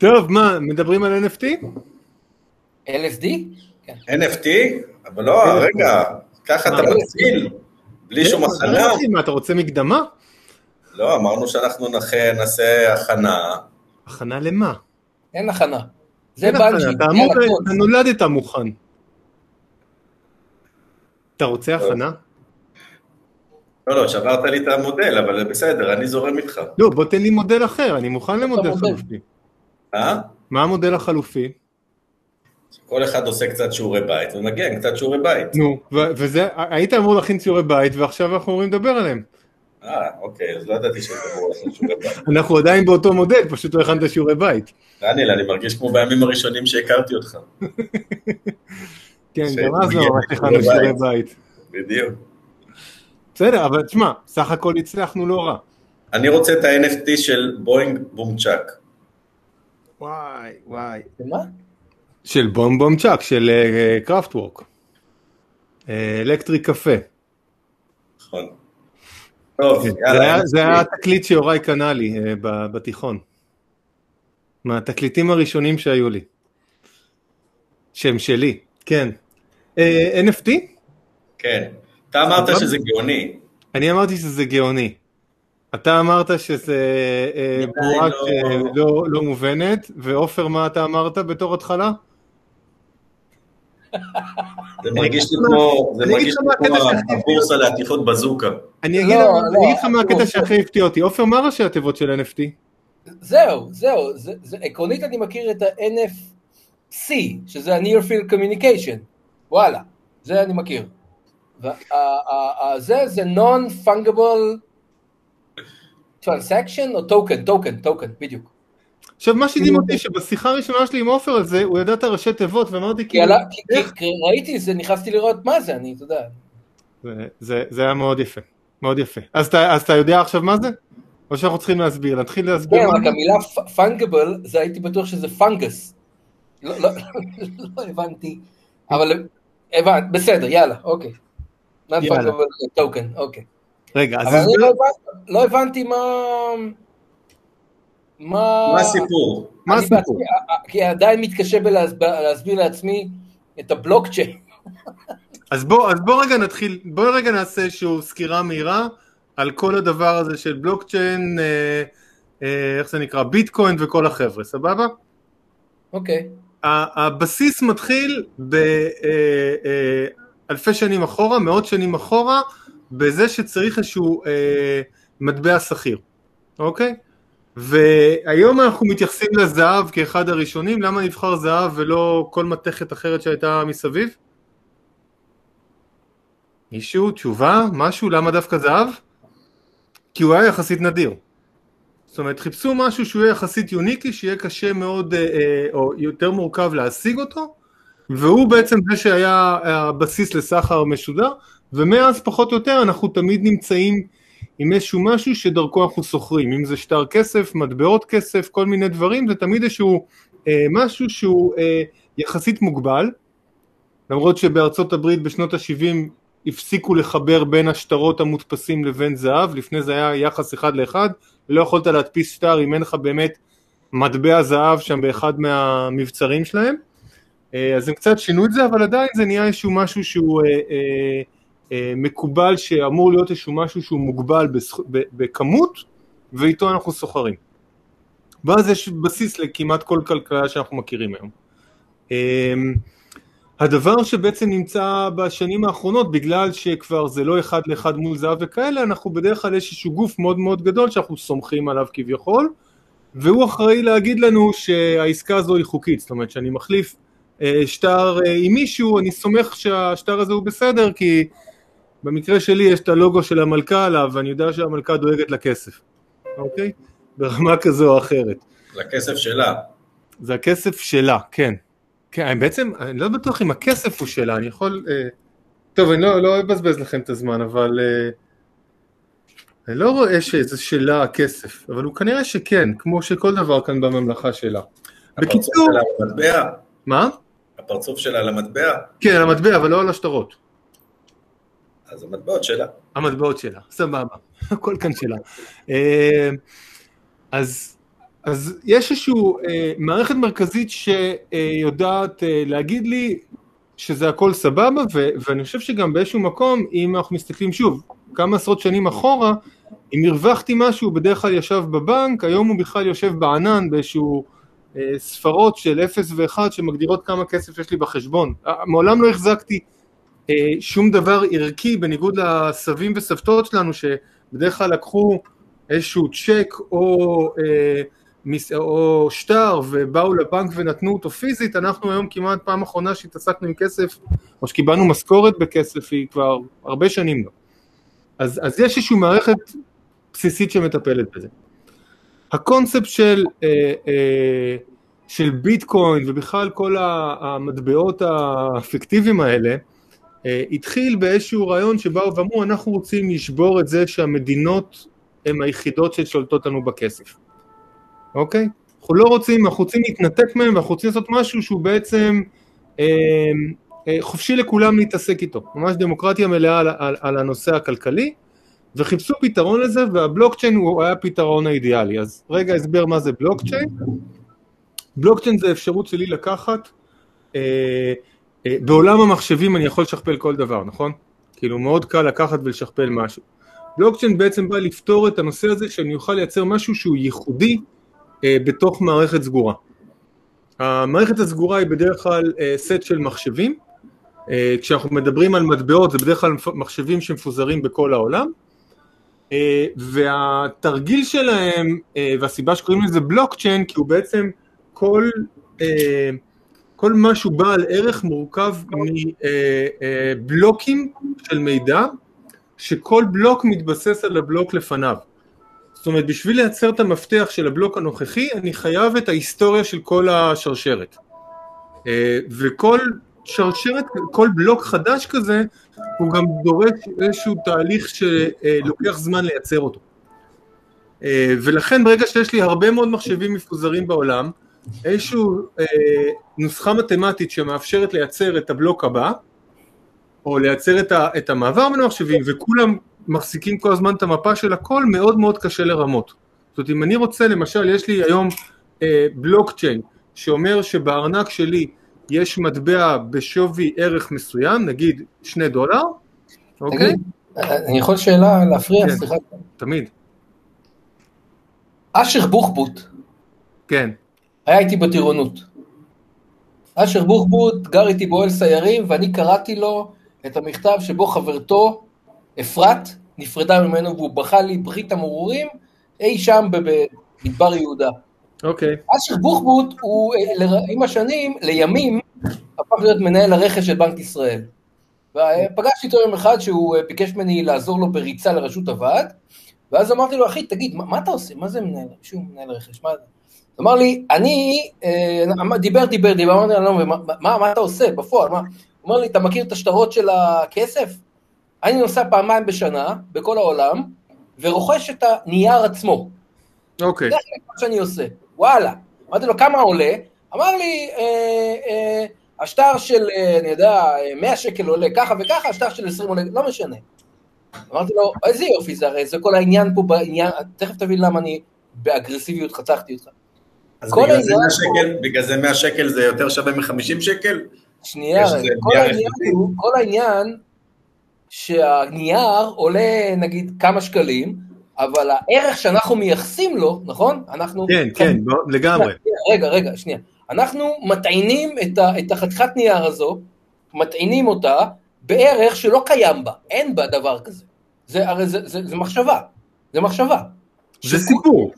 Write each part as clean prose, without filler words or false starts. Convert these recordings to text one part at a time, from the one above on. טוב, מה, מדברים על NFT? LFD? NFT? אבל לא, רגע, ככה אתה מציל, בלי שום הכנה. מה, אתה רוצה מקדמה? לא, אמרנו שאנחנו נעשה הכנה. הכנה למה? אין הכנה. זה בנג'י. אתה נולדת מוכן. אתה רוצה הכנה? לא, שברת לי את המודל, אבל בסדר, אני זורם איתך. לא, בוא תן לי מודל אחר, אני מוכן למודל חלופי. מה המודל החלופי? כל אחד עושה קצת שיעורי בית, ונגן קצת שיעורי בית. נו, וזה, היית אמור להכין שיעורי בית, ועכשיו אנחנו אומרים לדבר עליהם. אוקיי, אז לא ידעתי שאתה אמור להכין שיעורי בית. אנחנו עדיין באותו מודל, פשוט לא הכנת שיעורי בית. דניאל, אני מרגיש כמו בימים הראשונים שהכרתי אותך. כן, גם אז לא אמרתי הכנו שיעורי בית. בדיוק. בסדר, אבל תשמע, סך הכל הצלחנו לא רע. אני רוצה את ה-NFT של בוינג בומצ'אק. וואי. מה? של בום צ'אק, של קראפטוורק. אלקטרי קפה. נכון. טוב, יאללה. זה היה התקליט שיוראי קנה לי בתיכון. מהתקליטים הראשונים שהיו לי. שם שלי, כן. NFT? כן. אתה אמרת שזה גאוני. אני אמרתי שזה גאוני. אתה אמרת שזה בורת לא מובנת, ואופר מה אתה אמרת בתור התחלה? זה מרגיש לי כמו הבורסה לעטיפות בזוקה. אני אגיד לך מה הקטע שהכי הפתיע אותי. אופר, מה ראשי התיבות של NFT? זהו. עקרונית אני מכיר את ה-NFC, שזה ה-Near Field Communication. וואלה, זה אני מכיר. זה Non-Fungible Transaction או token, בדיוק. עכשיו, מה שדעים אותי שבשיחה הראשונה שלי עם אופר על זה, הוא ידע את הראשי תיבות, ואמרתי כאילו... ראיתי זה, נכנסתי לראות מה זה, אני יודע. זה היה מאוד יפה, מאוד יפה. אז אתה יודע עכשיו מה זה? או שאנחנו צריכים להתחיל להסביר? כן, רק המילה fungible, זה הייתי בטוח שזה fungus. לא הבנתי, אבל... בסדר, יאללה, אוקיי. non-fungible token, אוקיי. רגע, אבל אני לא הבנתי מה הסיפור? כי עדיין מתקשה בלהסביר לעצמי את הבלוקצ'יין. אז בוא רגע נתחיל, בוא רגע נעשה איזשהו סקירה מהירה על כל הדבר הזה של בלוקצ'יין, איך זה נקרא, ביטקוין וכל החבר'ה, סבבה? אוקיי. הבסיס מתחיל באלפי שנים אחורה, מאות שנים אחורה, בזה שצריך איזשהו מטבע סחיר, אוקיי? והיום אנחנו מתייחסים לזהב כאחד הראשונים, למה נבחר זהב ולא כל מתכת אחרת שהייתה מסביב? מישהו, תשובה, משהו, למה דווקא זהב? כי הוא היה יחסית נדיר. זאת אומרת, חיפשו משהו שהוא יהיה יחסית יוניקי, שיהיה קשה מאוד או יותר מורכב להשיג אותו, והוא בעצם זה שהיה הבסיס לסחר מסודר, ומאז פחות או יותר אנחנו תמיד נמצאים עם איזשהו משהו שדרכו אנחנו סוחרים, אם זה שטר כסף, מטבעות כסף, כל מיני דברים, זה תמיד איזשהו משהו שהוא יחסית מוגבל, למרות שבארצות הברית בשנות ה-70 הפסיקו לחבר בין השטרות המודפסים לבין זהב, לפני זה היה יחס 1:1, ולא יכולת להדפיס שטר אם אין לך באמת מטבע זהב שם באחד מהמבצרים שלהם, אז הם קצת שינו את זה, אבל עדיין זה נהיה איזשהו משהו שהוא... מקובל שאמור להיות איזשהו משהו שהוא מוגבל בכמות, ואיתו אנחנו סוחרים. ואז יש בסיס לכמעט כל כלכלה שאנחנו מכירים היום. הדבר שבעצם נמצא בשנים האחרונות, בגלל שכבר זה לא אחד לאחד מול זהב וכאלה, אנחנו בדרך כלל יש איזשהו גוף מאוד מאוד גדול שאנחנו סומכים עליו כביכול, והוא אחראי להגיד לנו שהעסקה הזו היא חוקית, זאת אומרת שאני מחליף שטר עם מישהו, אני סומך שהשטר הזה הוא בסדר, כי... במקרה שלי יש את הלוגו של המלכה עליו, ואני יודע שהמלכה דואגת לכסף, אוקיי? ברמה כזו או אחרת. לכסף שלה. זה הכסף שלה, כן. כן, בעצם, אני לא בטוח אם הכסף הוא שלה, אני יכול... טוב, אני לא אבזבז לכם את הזמן, אבל... אני לא רואה שזה שלה הכסף, אבל הוא כנראה שכן, כמו שכל דבר כאן בממלכה שלה. בקיצור... הפרצוף שלה על המטבע. מה? הפרצוף שלה על המטבע. כן, על המטבע, אבל לא על השטרות. אז המטבעות שלה. המטבעות שלה, סבבה, הכל כאן שלה. אז אז יש איזשהו מערכת מרכזית שיודעת להגיד לי שזה הכל סבבה, ואני חושב שגם באיזשהו מקום, אם אנחנו מסתכלים שוב, כמה עשרות שנים אחורה, אם הרווחתי משהו, בדרך כלל ישב בבנק, היום הוא בכלל יושב בענן, באיזשהו ספרות של 0 ו-1, שמגדירות כמה כסף יש לי בחשבון. מעולם לא החזקתי שום דבר ערכי, בניגוד לסבים וסבתות שלנו, שבדרך כלל לקחו איזשהו צ'ק או שטר, ובאו לבנק ונתנו אותו פיזית. אנחנו היום כמעט פעם אחרונה שהתעסקנו עם כסף, או שקיבלנו משכורת בכסף, היא כבר הרבה שנים לא. אז יש איזושהי מערכת בסיסית שמטפלת בזה. הקונספט של ביטקוין, ובכלל כל המטבעות הפיקטיביים האלה, התחיל באיזשהו רעיון שבאו ואמרו, אנחנו רוצים לשבור את זה שהמדינות הן היחידות ששולטות לנו בכסף. אוקיי? אנחנו לא רוצים, אנחנו רוצים להתנתק מהם, ואנחנו רוצים לעשות משהו שהוא בעצם חופשי לכולם להתעסק איתו. ממש דמוקרטיה מלאה על הנושא הכלכלי, וחיפשו פתרון לזה, והבלוקצ'יין הוא היה פתרון האידיאלי. אז רגע הסבר מה זה בלוקצ'יין. בלוקצ'יין זה אפשרות שלי לקחת, בעולם המחשבים אני יכול לשכפל כל דבר, נכון? כאילו מאוד קל לקחת ולשכפל משהו. בלוקצ'יין בעצם בא לפתור את הנושא הזה, שאני אוכל לייצר משהו שהוא ייחודי בתוך מערכת סגורה. המערכת הסגורה היא בדרך כלל סט של מחשבים, כשאנחנו מדברים על מטבעות, זה בדרך כלל מחשבים שמפוזרים בכל העולם, והתרגיל שלהם, והסיבה שקוראים לזה בלוקצ'יין, כי הוא בעצם כל משהו בעל ערך מורכב מבלוקים של מידע, שכל בלוק מתבסס על הבלוק לפניו. זאת אומרת, בשביל לייצר את המפתח של הבלוק הנוכחי, אני חייב את ההיסטוריה של כל השרשרת. וכל שרשרת, כל בלוק חדש כזה, הוא גם דורש איזשהו תהליך שלוקח זמן לייצר אותו. ולכן ברגע שיש לי הרבה מאוד מחשבים מפוזרים בעולם, איזושהי נוסחה מתמטית שמאפשרת לייצר את הבלוק הבא, או לייצר את המעבר בין המחשבים, וכולם מחזיקים כל הזמן את המפה של הכל, מאוד מאוד קשה לרמות. זאת אומרת, אם אני רוצה, למשל, יש לי היום בלוקצ'יין, שאומר שבארנק שלי יש מטבע בשווי ערך מסוים, נגיד $2. תגיד, אני יכול שאלה להפריע, סליחה. תמיד. אשר בוחבוט. כן. היה איתי בטירונות. אשר בוחבוט גר איתי באוהל סיירים, ואני קראתי לו את המכתב שבו חברתו, אפרת, נפרדה ממנו, והוא בכה לי ברית המורורים, אי שם במדבר יהודה. אוקיי. אשר בוחבוט הוא עם השנים, לימים, הפך להיות מנהל הרכש של בנק ישראל. ופגשתי אותו יום אחד שהוא ביקש ממני לעזור לו בריצה לרשות הוועד, ואז אמרתי לו, אחי, תגיד, מה אתה עושה? מה זה מנהל? שהוא מנהל הרכש, מה זה? אמר לי, אני, דיבר, אמרתי לו, מה אתה עושה בפועל? מה? אומר לי, אתה מכיר את השטרות של הכסף? אני נוסע פעמיים בשנה, בכל העולם, ורוכש את הנייר עצמו. אוקיי. זה מה שאני עושה. וואלה. אמרתי לו, כמה עולה? אמר לי, השטר של, אני יודע, 100 שקל עולה ככה וככה, השטר של 20 עולה, לא משנה. אמרתי לו, איזה יופי זה הרי, זה כל העניין פה, תכף תבין למה אני באגרסיביות חצחתי אותך. אז בגלל זה 100 שקל זה יותר שווה מ-50 שקל? שנייה, כל העניין שהנייר עולה נגיד כמה שקלים, אבל הערך שאנחנו מייחסים לו, נכון? כן, כן, לגמרי. רגע, שנייה. אנחנו מטעינים את החתיכת נייר הזו, מטעינים אותה בערך שלא קיים בה, אין בה דבר כזה. זה מחשבה, זה מחשבה. זה סיפור.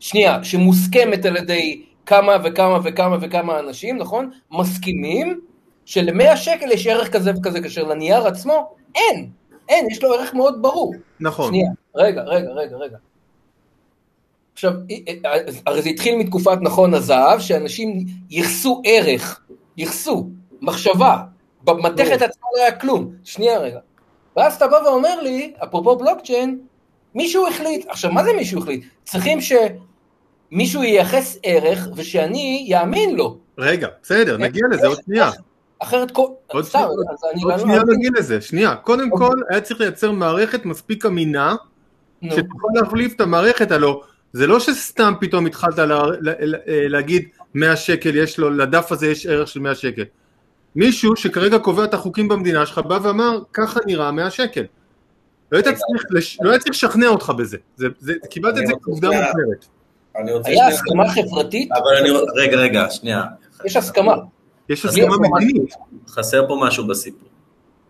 שנייה, שמוסכמת על ידי כמה וכמה וכמה וכמה אנשים, נכון? מסכימים של-100 שקל יש ערך כזה וכזה, כאשר לנייר עצמו אין, יש לו ערך מאוד ברור. נכון. שנייה, רגע. עכשיו, הרי זה התחיל מתקופת נכון הזהב, שאנשים יחסו ערך, יחסו, מחשבה, במתכת עצמה לא היה כלום. שנייה, רגע. ואז אתה בא ואומר לי, אפרופו בלוקצ'יין, מישהו החליט, עכשיו מה זה מישהו החליט? צריכים שמישהו ייחס ערך ושאני יאמין לו. רגע, בסדר, נגיע לזה עוד שנייה. אחרת כל... עוד שנייה נגיע לזה, שנייה. קודם כל היה צריך לייצר מערכת מספיק אמינה, שתוכל להחליף את המערכת, הלא זה לא שסתם פתאום התחלת להגיד 100 שקל, יש לו, לדף הזה יש ערך של 100 שקל. מישהו שכרגע קובע את החוקים במדינה שלך, בא ואמר, ככה נראה 100 שקל. לא היית צריך לשכנע אותך בזה. קיבלת את זה כעובדה מוכרת. היה הסכמה חברתית? רגע, שנייה. יש הסכמה. יש הסכמה מדינית. חסר פה משהו בסיפור.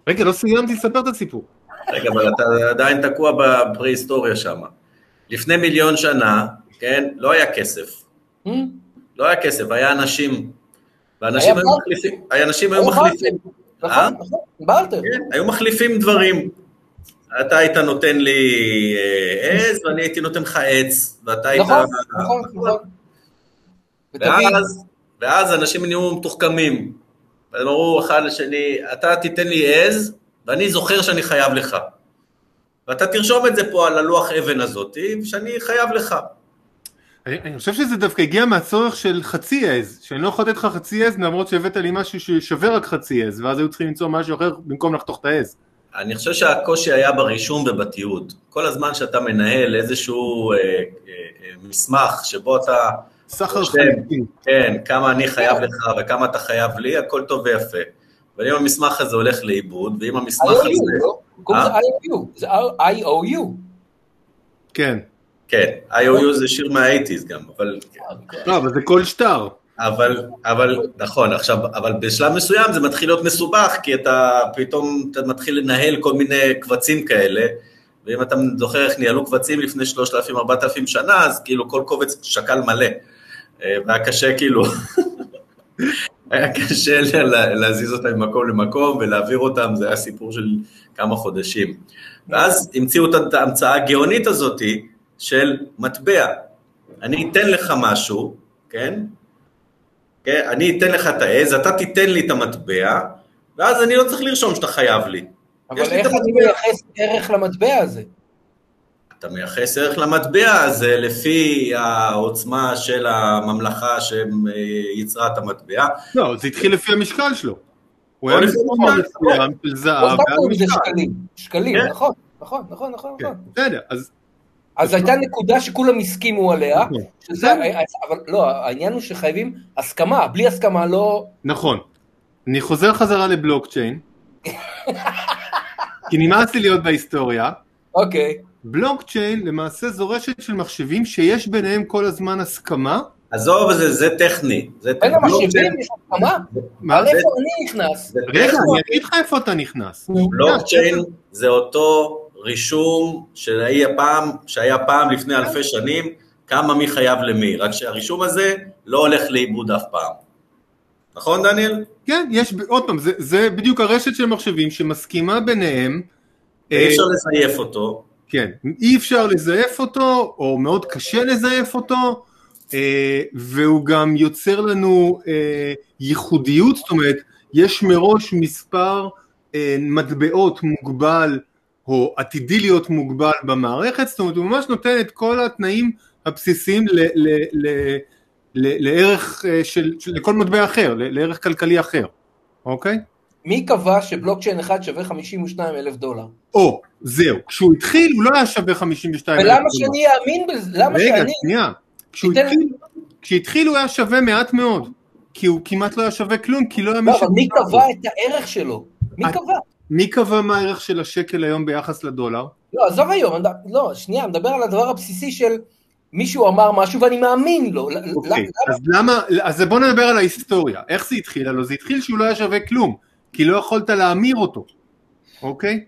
רגע, לא סיימתי לספר את הסיפור. רגע, אבל אתה עדיין תקוע בפרה-היסטוריה שם. לפני מיליון שנה, כן, לא היה כסף. לא היה כסף, היה אנשים. ואנשים היו מחליפים. היו מחליפים דברים. אתה היית נותן לי עז, ואני הייתי נותן לך עץ, ואתה היית... נכון. ואז אנשים נהיו מתוחכמים, והם אמרו אחד לשני, אתה תיתן לי עז, ואני זוכר שאני חייב לך. ואתה תרשום את זה פה על הלוח אבן הזאת, שאני חייב לך. אני חושב שזה דווקא הגיע מהצורך של חצי עז, שאני לא יכול לתת לך חצי עז, למרות שהבאת לי משהו ששווה רק חצי עז, ואז היו צריכים למצוא משהו אחר במקום לחתוך את העז. אני חושב שהקושי היה ברישום ובתיעוד. כל הזמן שאתה מנהל איזשהו מסמך שבו אתה... סחר חלקי. כן, כמה אני חייב לך וכמה אתה חייב לי, הכל טוב ויפה. אבל אם המסמך הזה הולך לאיבוד, ואם המסמך הזה... זה IOU. כן, IOU זה שיר מה-80s גם, אבל... לא, אבל זה כל שטר. אבל נכון, עכשיו, אבל בשלב מסוים זה מתחיל להיות מסובך, כי אתה פתאום מתחיל לנהל כל מיני קבצים כאלה, ואם אתה זוכר איך ניהלו קבצים לפני 3,000-4,000 שנה, אז כאילו כל קובץ שקל מלא, והקשה כאילו, היה קשה להזיז אותם ממקום למקום, ולהעביר אותם, זה היה סיפור של כמה חודשים. ואז המציאו את ההמצאה הגאונית הזאת, של מטבע, אני אתן לך משהו, כן? אני אתן לך את העז, אתה תיתן לי את המטבע, ואז אני לא צריך לרשום שאתה חייב לי. אבל איך אני מייחס ערך למטבע הזה? אתה מייחס ערך למטבע הזה, לפי העוצמה של הממלכה שיצרה את המטבע. לא, זה התחיל לפי המשקל שלו. הוא היה מסוים של זהב. זה שקלים, נכון. בסדר, אז הייתה נקודה שכולם הסכימו עליה, שזה, אבל לא, העניין הוא שחייבים הסכמה, בלי הסכמה לא... נכון. אני חוזר חזרה לבלוקצ'יין, כי נמאס לי להיות בהיסטוריה. אוקיי. בלוקצ'יין למעשה זו רשת של מחשבים שיש ביניהם כל הזמן הסכמה. עזוב, זה טכני. בין המחשבים יש הסכמה? על איפה אני נכנס? רגע, אני אגיד לך איפה אתה נכנס. בלוקצ'יין זה אותו... רישום שהיה פעם לפני אלפי שנים, כמה מי חייב למי, רק שהרישום הזה לא הולך לאיבוד אף פעם. נכון, דניאל? כן, יש, עוד פעם, זה בדיוק הרשת של מחשבים שמסכימה ביניהם. אי אפשר לזייף אותו. כן, אי אפשר לזייף אותו, או מאוד קשה לזייף אותו, והוא גם יוצר לנו ייחודיות, זאת אומרת, יש מראש מספר מטבעות מוגבל, או עתידי להיות מוגבל במערכת, זאת אומרת, הוא ממש נותן את כל התנאים הבסיסיים לערך של לכל מטבע אחר, לערך כלכלי אחר, אוקיי? מי קבע שבלוקצ'יין אחד שווה $52,000? או, זהו, כשהוא התחיל הוא לא היה שווה $52,000. ולמה שאני אאמין בזה? רגע, שנייה, כשהתחיל הוא היה שווה מעט מאוד, כי הוא כמעט לא היה שווה כלום, כי לא היה משהו... מי קבע את הערך שלו? מי קבע מה הערך של השקל היום ביחס לדולר? לא, עזוב היום, לא, שנייה, מדבר על הדבר הבסיסי של מישהו אמר משהו ואני מאמין לו. אוקיי, אז למה, אז בוא נדבר על ההיסטוריה, איך זה התחיל? הלוא זה התחיל שהוא לא היה שווה כלום, כי לא יכולת להאמיר אותו, אוקיי?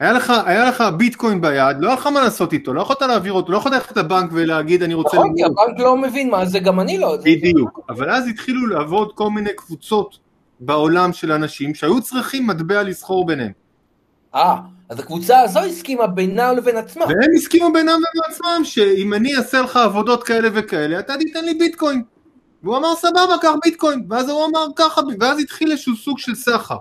היה לך ביטקוין ביד, לא יכולת מה לעשות איתו, לא יכולת להעביר אותו, לא יכולת ללכת לבנק ולהגיד אני רוצה... נכון, כי הבנק לא מבין מה, זה גם אני לא... בדיוק, אבל אז התחילו לעבוד כל מיני קבוצות בעולם של אנשים שהיו צריכים מטבע לסחור ביניהם. אז הקבוצה הזו הסכימה בינה לבין עצמה. והם הסכימו בינם לבין עצמם, שאם אני אעשה לך עבודות כאלה וכאלה, אתה תיתן לי ביטקוין. והוא אמר סבבה, קח ביטקוין. ואז הוא אמר ככה, ואז התחיל איזשהו סוג של סחר.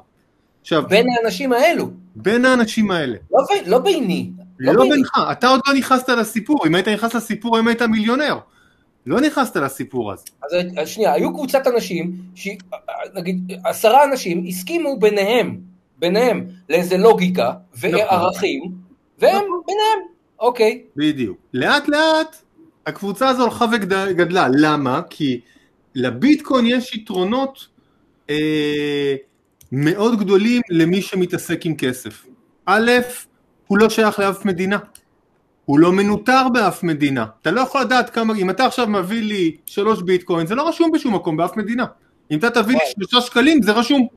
בין האנשים האלו. בין האנשים האלה. לא ביני. לא בינך, אתה עוד לא נכנסת לסיפור. אם היית נכנס לסיפור, אם היית מיליונר. לא נכנסת לסיפור הזה. אז שנייה, היו קבוצת אנשים, נגיד 10 אנשים, הסכימו ביניהם לאיזה לוגיקה וערכים, והם ביניהם, אוקיי. בדיוק. לאט לאט הקבוצה הזו הולכה וגדלה. למה? כי לביטקוין יש יתרונות מאוד גדולים למי שמתעסק עם כסף. א', הוא לא שייך לאף מדינה. הוא לא מנותר באף מדינה. אתה לא יכול לדעת כמה, אם אתה עכשיו מביא לי 3 ביטקוין, זה לא רשום בשום מקום באף מדינה. אם אתה תביא לי 3 שקלים, זה רשום.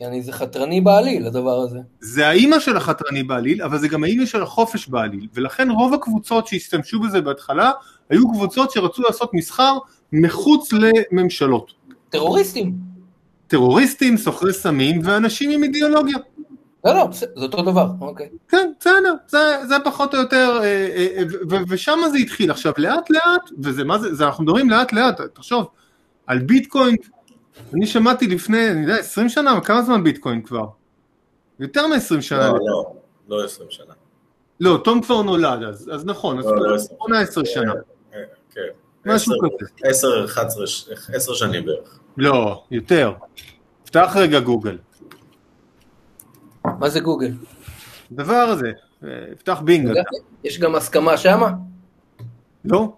يعني זה חתרני בעליל, הדבר הזה. זה האימא של החתרני בעליל, אבל זה גם האימא של החופש בעליל, ולכן רוב הקבוצות שהשתמשו בזה בהתחלה, היו קבוצות שרצו לעשות מסחר מחוץ לממשלות. טרוריסטים. טרוריסטים, סוחרי סמים, ואנשים עם אידיאולוגיה. לא, לא, זה אותו דבר, אוקיי. כן, זה פחות או יותר, ושם זה התחיל. עכשיו, לאט לאט, וזה מה זה, אנחנו מדברים לאט לאט, תחשוב, על ביטקוין, אני שמעתי לפני, אני יודע, 20 שנה, כמה זמן ביטקוין כבר? יותר מ-20 שנה. לא 20 שנה. לא, תום כבר נולד, אז נכון, אז כבר 18 שנה. כן. 10 שנים בערך. לא, יותר. פתח רגע גוגל. מה זה גוגל? הדבר הזה, פתח בינג. יש גם הסכמה שם? לא.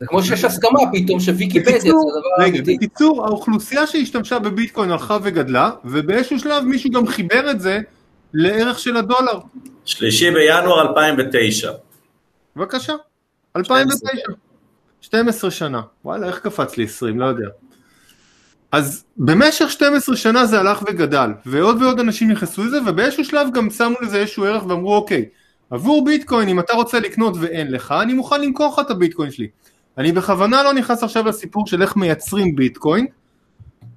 זה כמו שיש הסכמה פתאום שוויקיפדיה זה הדבר האמיתי. בקיצור, האוכלוסייה שהשתמשה בביטקוין הלכה וגדלה, ובאיזשהו שלב מישהו גם חיבר את זה לערך של הדולר. 3 בינואר 2009. בבקשה, 2009. 12 שנה. וואלה, איך קפץ לי 20, לא יודע. אז במשך 12 שנה זה הלך וגדל, ועוד ועוד אנשים נכנסו לזה, ובאיזשהו שלב גם שמו לזה איזשהו ערך ואמרו, אוקיי, עבור ביטקוין, אם אתה רוצה לקנות ואין לך, אני מוכן למכור לך את הביטקוין שלי. אני בכוונה לא נכנס עכשיו לסיפור של איך מייצרים ביטקוין,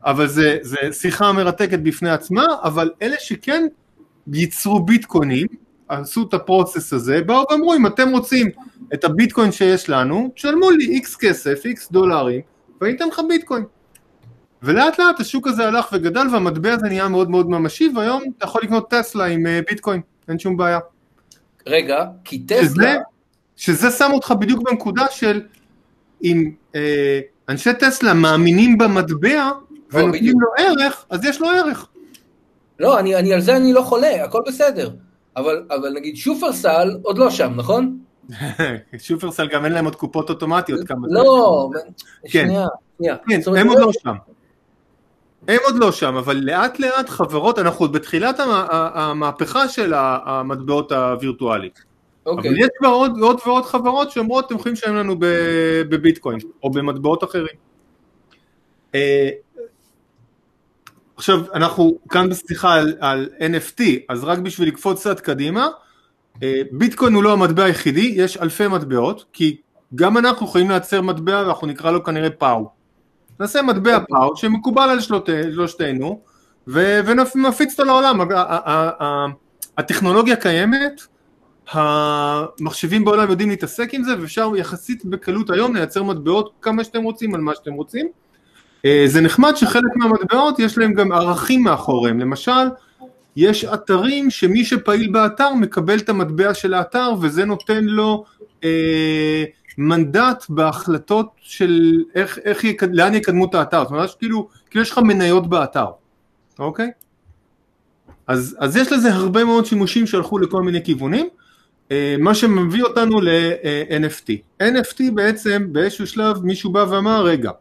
אבל זה שיחה מרתקת בפני עצמה, אבל אלה שכן ייצרו ביטקוינים, עשו את הפרוצס הזה, באו ואמרו, אם אתם רוצים את הביטקוין שיש לנו, תשלמו לי איקס כסף, איקס דולרים, ואני אתן לך ביטקוין. ולאט לאט השוק הזה הלך וגדל, והמטבע הזה נהיה מאוד מאוד ממשי, והיום אתה יכול לקנות טסלה עם ביטקוין, אין שום בעיה. רגע, כי טסלה... שזה שם אותך בדיוק בנקודה של... אם אנשי טסלה מאמינים במטבע ונותנים לו ערך, אז יש לו ערך. לא, אני על זה אני לא חולה, הכל בסדר. אבל נגיד שופרסל עוד לא שם, נכון? שופרסל גם אין להם עוד קופות אוטומטיות. לא, שנייה. הם עוד לא שם. הם עוד לא שם, אבל לאט לאט חברות, אנחנו עוד בתחילת המהפכה של המטבעות הווירטואלית. Okay. אבל יש כבר עוד ועוד חברות שאומרות, אתם יכולים לשלם לנו בביטקוין, או במטבעות אחרים. עכשיו, אנחנו כאן בשיחה על NFT, אז רק בשביל לקפוץ קצת קדימה, ביטקוין הוא לא המטבע היחידי, יש אלפי מטבעות, כי גם אנחנו יכולים לייצר מטבע, ואנחנו נקרא לו כנראה פאו. נעשה מטבע פאו, שמקובל על שלושתנו, ונפיץ אותו לעולם. הטכנולוגיה קיימת, המחשבים בעולם יודעים להתעסק עם זה, ואפשר יחסית בקלות היום לייצר מטבעות כמה שאתם רוצים על מה שאתם רוצים. זה נחמד שחלק מהמטבעות יש להם גם ערכים מאחוריהם, למשל יש אתרים שמי שפעיל באתר מקבל את המטבע של האתר, וזה נותן לו מנדט בהחלטות של איך לאן יקדמו את האתר, זאת אומרת כאילו יש לך מניות באתר, אוקיי? אז יש לזה הרבה מאוד שימושים שהלכו לכל מיני כיוונים, מה שמביא אותנו ל-NFT. NFT בעצם באיזשהו שלב מישהו בא ואמר, רגע,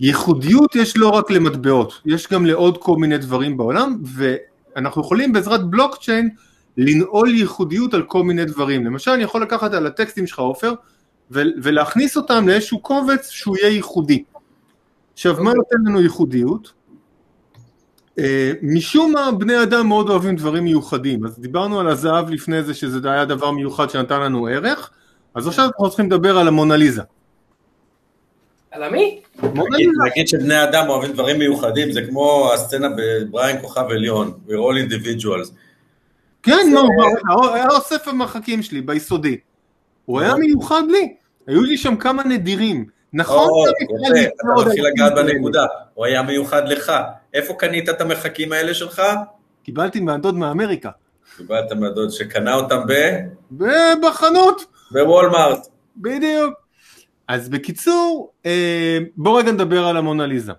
ייחודיות יש לא רק למטבעות, יש גם לעוד כל מיני דברים בעולם, ואנחנו יכולים בעזרת בלוקצ'יין לנעול ייחודיות על כל מיני דברים. למשל, אני יכול לקחת על הטקסטים שלך, עופר, ולהכניס אותם לאיזשהו קובץ שהוא יהיה ייחודי. עכשיו, מה נותן לנו ייחודיות? משום מה בני אדם מאוד אוהבים דברים מיוחדים, אז דיברנו על הזהב לפני זה שזה היה דבר מיוחד שנתן לנו ערך, אז עכשיו אנחנו צריכים לדבר על המונליזה. על מי? נגיד שבני אדם אוהבים דברים מיוחדים, זה כמו הסצנה בבריין כוכב עליון, We're all individuals. כן, היה ספר מחקים שלי ביסודי, הוא היה מיוחד לי, היו לי שם כמה נדירים. נכון, אתה מתחיל לגעת בנקודה, הוא היה מיוחד לך, איפה קנית את המחקים האלה שלך? קיבלתי מהדוד מאמריקה. קיבלת מהדוד שקנה אותם בחנות. בוולמארט. בדיוק. אז בקיצור, בואו רגע נדבר על המונליזה.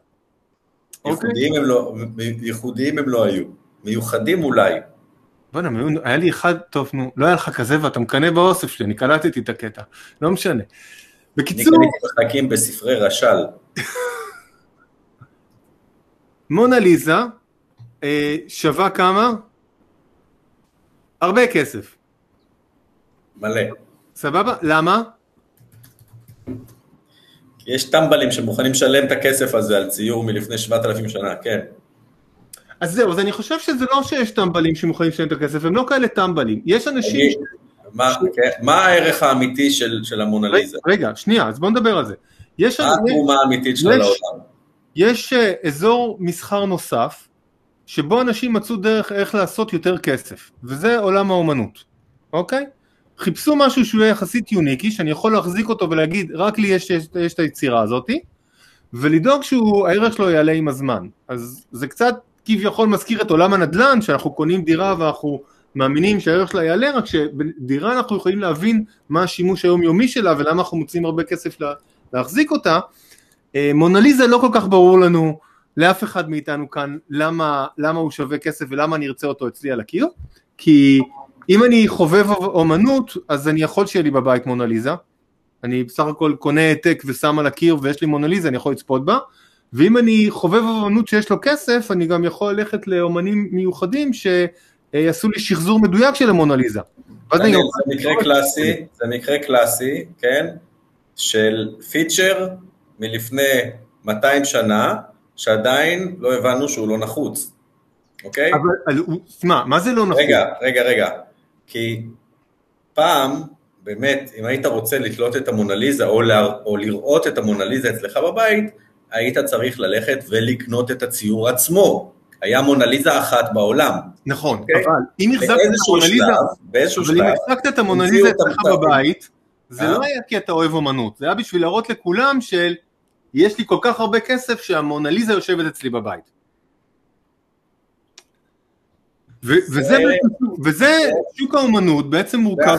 ייחודיים הם לא היו, מיוחדים אולי. בוא'נה, היה לי אחד, טוב, נו, לא היה לך כזה, ואתה מקנה באוסף שלי, אני קלטתי את הקטע, לא משנה. בקיצור... אני קניתי מחלקים בספרי רש"ל. מונליזה שווה כמה? הרבה כסף. מלא. סבבה? למה? כי יש טמבלים שמוכנים לשלם את הכסף הזה על ציור מלפני 7,000 שנה, כן. אז זהו, אז אני חושב שזה לא שיש טמבלים שמוכנים לשלם את הכסף, הם לא כאלה טמבלים. יש אנשים... מה הערך האמיתי של המונליזה? רגע, שנייה, אז בואו נדבר על זה. מה התרומה האמיתית של העולם? יש אזור מסחר נוסף, שבו אנשים מצאו דרך איך לעשות יותר כסף, וזה עולם האומנות, אוקיי? חיפשו משהו שהוא יחסית יוניקי, שאני יכול להחזיק אותו ולהגיד, רק לי יש את היצירה הזאת, ולדאוג שהערך שלו יעלה עם הזמן. אז זה קצת כביכול מזכיר את עולם הנדל"ן, שאנחנו קונים דירה ואנחנו מאמינים שהערך שלה יעלה, רק שבדירה אנחנו יכולים להבין מה השימוש היומיומי שלה, ולמה אנחנו מוצאים הרבה כסף להחזיק אותה. מונליזה לא כל כך ברור לנו, לאף אחד מאיתנו כאן, למה הוא שווה כסף ולמה אני ארצה אותו אצלי על הקיר, כי אם אני חובב אומנות, אז אני יכול שיהיה לי בבית מונליזה, אני בסך הכל קונה העתק ושם על הקיר ויש לי מונליזה, אני יכול לצפות בה, ואם אני חובב אומנות שיש לו כסף, אני גם יכול ללכת לאומנים מיוחדים שיעשו לי שחזור מדויק של המונליזה. זה מקרה קלאסי, כן, של פיצ'ר מלפני 200 שנה, שעדיין לא הבנו שהוא לא נחוץ, אוקיי? אבל, מה זה לא נחוץ? רגע, כי פעם, באמת, אם היית רוצה לתלות את המונליזה, או לראות את המונליזה אצלך בבית, היית צריך ללכת ולקנות את הציור עצמו, היה מונליזה אחת בעולם. נכון, אוקיי? אבל אם החזקת את המונליזה אצלך בבית, זה לא היה כי אתה אוהב אומנות, זה היה בשביל להראות לכולם של... יש לי כל כך הרבה כסף שהמונליזה יושבת אצלי בבית. וזה שוק האומנות בעצם מורכב.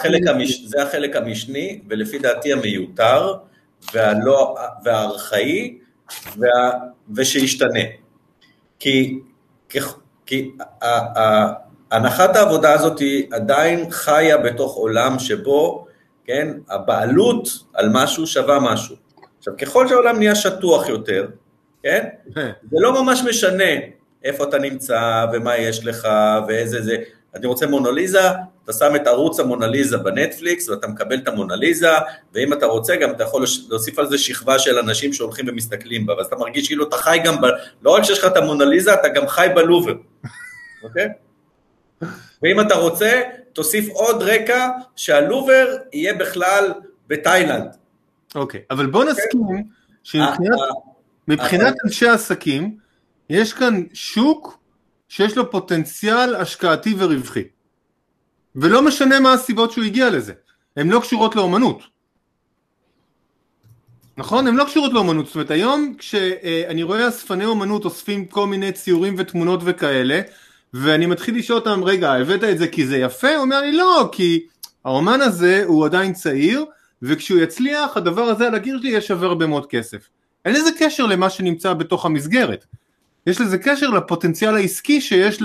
זה החלק המשני, ולפי דעתי המיותר, והארכאי, ושהשתנה. כי הנחת העבודה הזאת היא עדיין חיה בתוך עולם שבו, כן, הבעלות על משהו שווה משהו. עכשיו, ככל שהעולם נהיה שטוח יותר, כן? זה לא ממש משנה איפה אתה נמצא, ומה יש לך, ואיזה זה. אני רוצה מונליזה, אתה שם את ערוץ המונליזה בנטפליקס, ואתה מקבל את המונליזה, ואם אתה רוצה, גם אתה יכול להוסיף על זה שכבה של אנשים שהולכים ומסתכלים בה, ואז אתה מרגיש כאילו אתה חי גם, לא רק שיש לך את המונליזה, אתה גם חי בלובר. אוקיי? ואם אתה רוצה, תוסיף עוד רקע שהלובר יהיה בכלל בתאילנד. אוקיי, אבל בוא נסכים שמבחינת אנשי העסקים, יש כאן שוק שיש לו פוטנציאל השקעתי ורווחי, ולא משנה מה הסיבות שהוא הגיע לזה, הן לא קשורות לאומנות, נכון? הן לא קשורות לאומנות, זאת אומרת היום כשאני רואה אספני אומנות אוספים כל מיני ציורים ותמונות וכאלה, ואני מתחיל לשאול אותם, רגע, הבאת את זה כי זה יפה? הוא אומר לי לא, כי האומן הזה הוא עדיין צעיר, וכשהוא יצליח, הדבר הזה על הגיר שלי יהיה שווה הרבה מאוד כסף. אין לזה קשר למה שנמצא בתוך המסגרת. יש לזה קשר לפוטנציאל העסקי שיש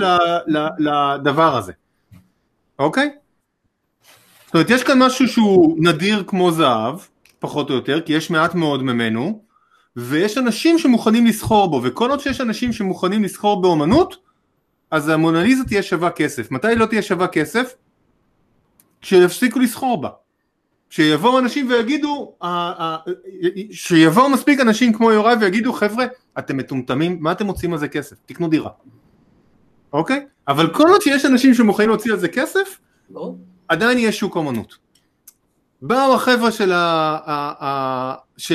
לדבר הזה. אוקיי? זאת אומרת, יש כאן משהו שהוא נדיר כמו זהב, פחות או יותר, כי יש מעט מאוד ממנו, ויש אנשים שמוכנים לסחור בו, וכל עוד שיש אנשים שמוכנים לסחור באומנות, אז המונליזה תהיה שווה כסף. מתי לא תהיה שווה כסף? כשיפסיקו לסחור בה. שיבואו אנשים ויגידו, שיבואו מספיק אנשים כמו יוראי ויגידו, חבר'ה, אתם מטומטמים, מה אתם מוצאים על זה כסף? תקנו דירה. אוקיי? אבל כל עוד שיש אנשים שמוכנים להוציא על זה כסף, עדיין יש שוק אומנות. באו החבר'ה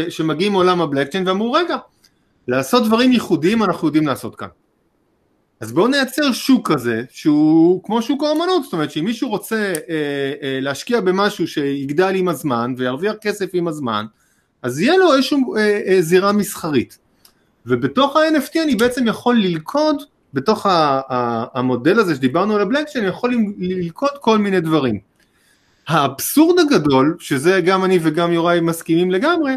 שמגיעים מעולם הבלקצ'יין ואמרו, רגע, לעשות דברים ייחודיים אנחנו יודעים לעשות כאן. אז בואו נייצר שוק כזה, שהוא כמו שוק האומנות, זאת אומרת, שאם מישהו רוצה להשקיע במשהו שיגדל עם הזמן, וירוויח כסף עם הזמן, אז יהיה לו איזשהו זירה מסחרית. ובתוך ה-NFT אני בעצם יכול ללכוד, בתוך המודל הזה שדיברנו על הבלק, שאני יכול ללכוד כל מיני דברים. האבסורד הגדול, שזה גם אני וגם יוראי מסכימים לגמרי,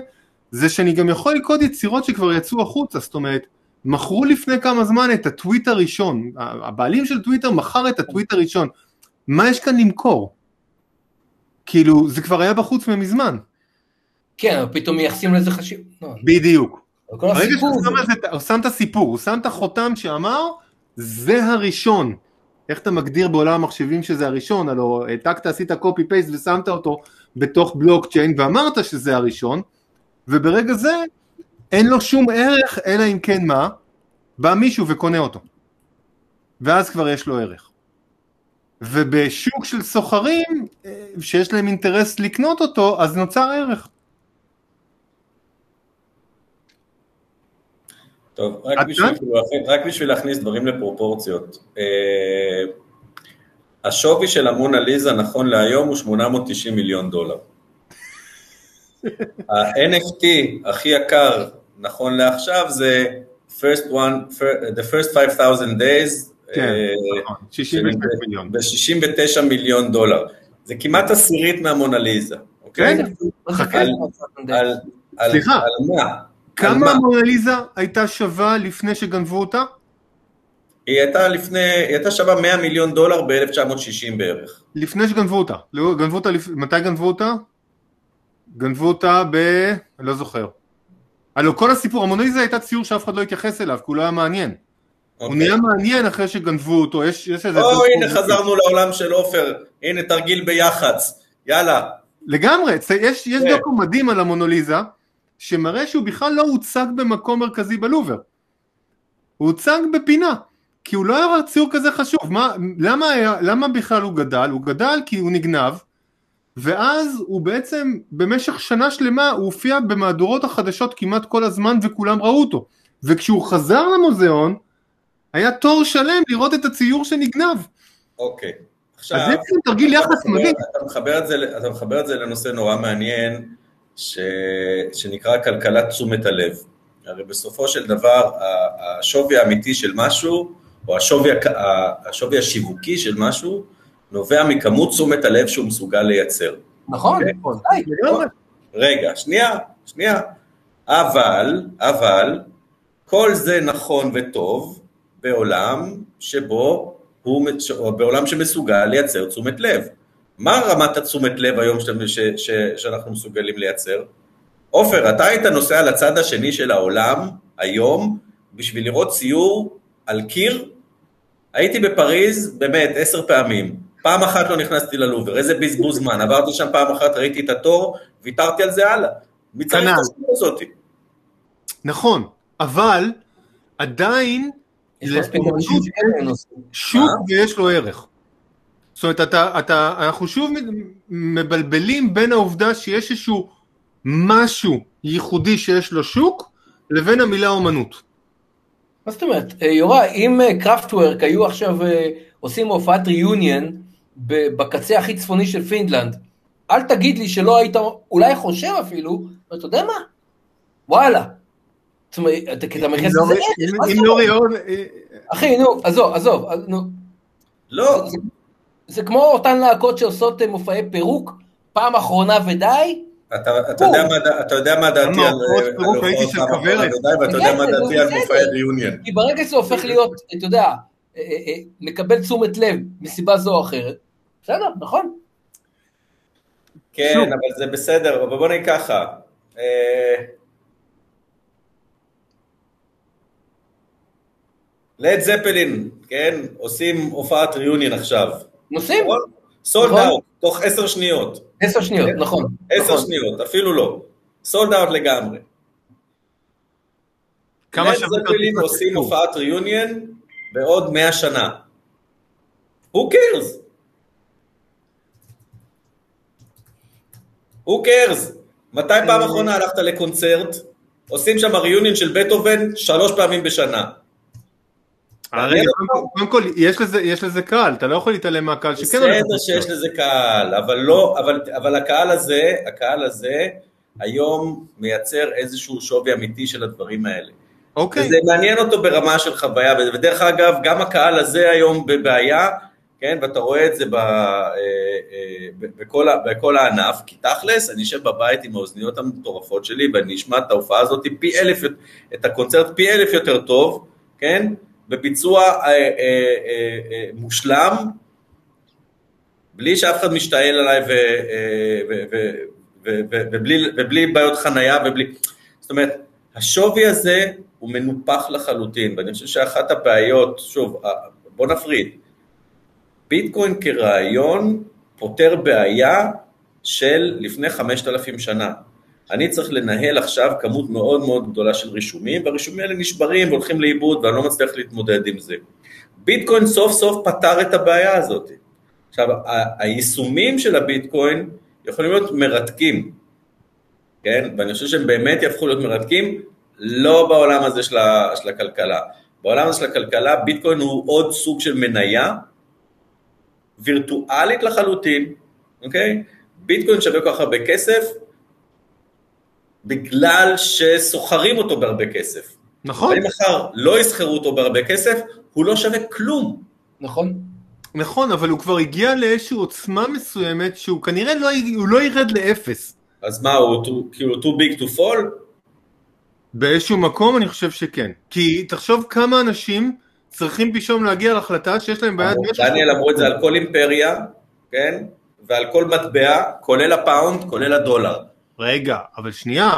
זה שאני גם יכול ללכוד יצירות שכבר יצאו החוצה, זאת אומרת, מכרו לפני כמה זמן את הטוויט הראשון, הבעלים של טוויטר מכר את הטוויט הראשון, מה יש כאן למכור? כאילו, זה כבר היה בחוץ ממזמן. כן, אבל פתאום מייחסים לזה חשיב. בדיוק. הרגע שהוא שם את הסיפור, הוא שם את החותם שאמר, זה הראשון. איך אתה מגדיר בעולם המחשבים שזה הראשון? הלוא העתקת, עשית קופי-פייסט ושמת אותו בתוך בלוקצ'יין, ואמרת שזה הראשון, וברגע זה אין לו שום ערך, אלא אם כן מה, בא מישהו וקונה אותו. ואז כבר יש לו ערך. ובשוק של סוחרים, שיש להם אינטרס לקנות אותו, אז נוצר ערך. טוב, רק בשביל להכניס דברים לפרופורציות. השווי של המונה ליזה נכון להיום הוא $890 מיליון. ה-NFT הכי יקר נכון לעכשיו זה the first 5,000 days $69 מיליון. זה כמעט עשירית מהמונה ליזה. אוקיי? סליחה. כמה המונליזה הייתה שווה לפני שגנבו אותה? היא הייתה שווה $100 מיליון ב-1960 בערך. לפני שגנבו אותה. מתי גנבו אותה? גנבו אותה אני לא זוכר. הלוא כל הסיפור, המונליזה הייתה ציור שאף אחד לא התייחס אליו, כי הוא לא היה מעניין. הוא נהיה מעניין אחרי שגנבו אותו. הנה חזרנו לעולם של אופר, הנה תרגיל ביחץ, יאללה. לגמרי, יש דוקו מדהים על המונליזה, שמראה שהוא בכלל לא הוצג במקום מרכזי בלובר. הוא הוצג בפינה, כי הוא לא היה ציור כזה חשוב. למה בכלל הוא גדל? הוא גדל כי הוא נגנב, ואז הוא בעצם במשך שנה שלמה הוא הופיע במהדורות החדשות כמעט כל הזמן וכולם ראו אותו. וכשהוא חזר למוזיאון, היה תור שלם לראות את הציור שנגנב. אוקיי. עכשיו, אז זה תרגיל יחס מדהים. אתה מחבר את זה לנושא נורא מעניין, שנקרא כלכלת תשומת הלב. הרי בסופו של דבר, השווי האמיתי של משהו, או השווי השיווקי של משהו, נובע מכמות תשומת הלב שהוא מסוגל לייצר. נכון, נכון. רגע, שנייה. אבל, כל זה נכון וטוב בעולם שבו, בעולם שמסוגל לייצר תשומת לב. מה רמת התשומת לב היום שאנחנו מסוגלים לייצר? עופר, אתה היית נוסע לצד השני של העולם היום, בשביל לראות ציור על קיר? הייתי בפריז באמת 10 פעמים, פעם אחת לא נכנסתי ללובר, איזה בזבוז זמן, עברתי שם פעם אחת, ראיתי את התור, ויתרתי על זה הלאה, מצריך את הסיפור הזאת. נכון, אבל עדיין, שוק ויש לו ערך. זאת אומרת, אנחנו שוב מבלבלים בין העובדה שיש איזשהו משהו ייחודי שיש לו שוק, לבין המילה אומנות. מה זאת אומרת? יורא, אם קראפטוורק היו עכשיו עושים הופעת ריוניון בקצה הכי צפוני של פינלנד, אל תגיד לי שלא היית, אולי חושב אפילו, אתה יודע מה? וואלה. זאת אומרת, כי אתה מכנס לזה. אם לא ריאון... אחי, נו, עזוב. לא... זה כמו אותן להקות שעושות מופעי פירוק, פעם אחרונה ודי. אתה יודע מה דעתי על מופעי ריוניון. כי ברגע זה הופך להיות, אתה יודע, מקבל תשומת לב מסיבה זו או אחרת. בסדר, נכון? כן, אבל זה בסדר, אבל בוא נהיה ככה. לד זפלין, כן, עושים הופעת ריוניון עכשיו. נוסעים? סולד אאוט, תוך 10 שניות. 10 שניות, נכון. 10 שניות, אפילו לא. סולד אאוט לגמרי. כמה שבקלים עושים הופעת ריוניון בעוד 100 שנה. Who cares? מתי פעם אחרונה הלכת לקונצרט? עושים שם ריוניון של בטהובן 3 פעמים בשנה. קודם כל, יש לזה קהל, אתה לא יכול להתעלם מהקהל שכן. בסדר שיש לזה קהל, אבל הקהל הזה היום מייצר איזשהו שווי אמיתי של הדברים האלה. וזה מעניין אותו ברמה של חוויה, ודרך אגב, גם הקהל הזה היום בבעיה, ואתה רואה את זה בכל הענף, כי תכלס, אני יושב בבית עם האוזניות המטורפות שלי, ואני אשמע את ההופעה הזאת, את הקונצרט פי 1,000 יותר טוב, כן? בביצוע מושלם, בלי שאף אחד משתעל עליי ובלי בעיות חנייה ובלי, זאת אומרת, השווי הזה הוא מנופח לחלוטין, ואני חושב שאחת הבעיות, שוב, בוא נפריד, ביטקוין כרעיון פותר בעיה של לפני 5,000 שנה. אני צריך לנהל עכשיו כמות מאוד מאוד גדולה של רישומים, והרישומים האלה נשברים והולכים לאיבוד, ואני לא מצליח להתמודד עם זה. ביטקוין סוף סוף פתר את הבעיה הזאת. עכשיו, היישומים של הביטקוין יכולים להיות מרתקים, כן? ואני חושב שהם באמת יהפכו להיות מרתקים, לא בעולם הזה של הכלכלה. בעולם הזה של הכלכלה, ביטקוין הוא עוד סוג של מניה, וירטואלית לחלוטין, אוקיי? ביטקוין שווה כל כך הרבה כסף, בגלל שסוחרים אותו בהרבה כסף. נכון. ואם אחר לא יסחרו אותו בהרבה כסף, הוא לא שווה כלום. נכון. נכון, אבל הוא כבר הגיע לאיזושהי עוצמה מסוימת, שהוא כנראה לא ירד לאפס. אז מה, הוא כאילו too big to fall? באיזשהו מקום אני חושב שכן. כי תחשוב כמה אנשים צריכים פתאום להגיע להחלטה שיש להם בעיה. דניאל אמרו את זה על כל אימפריה, כן? ועל כל מטבע, כולל הפאונד, כולל הדולר. רגע, אבל שנייה,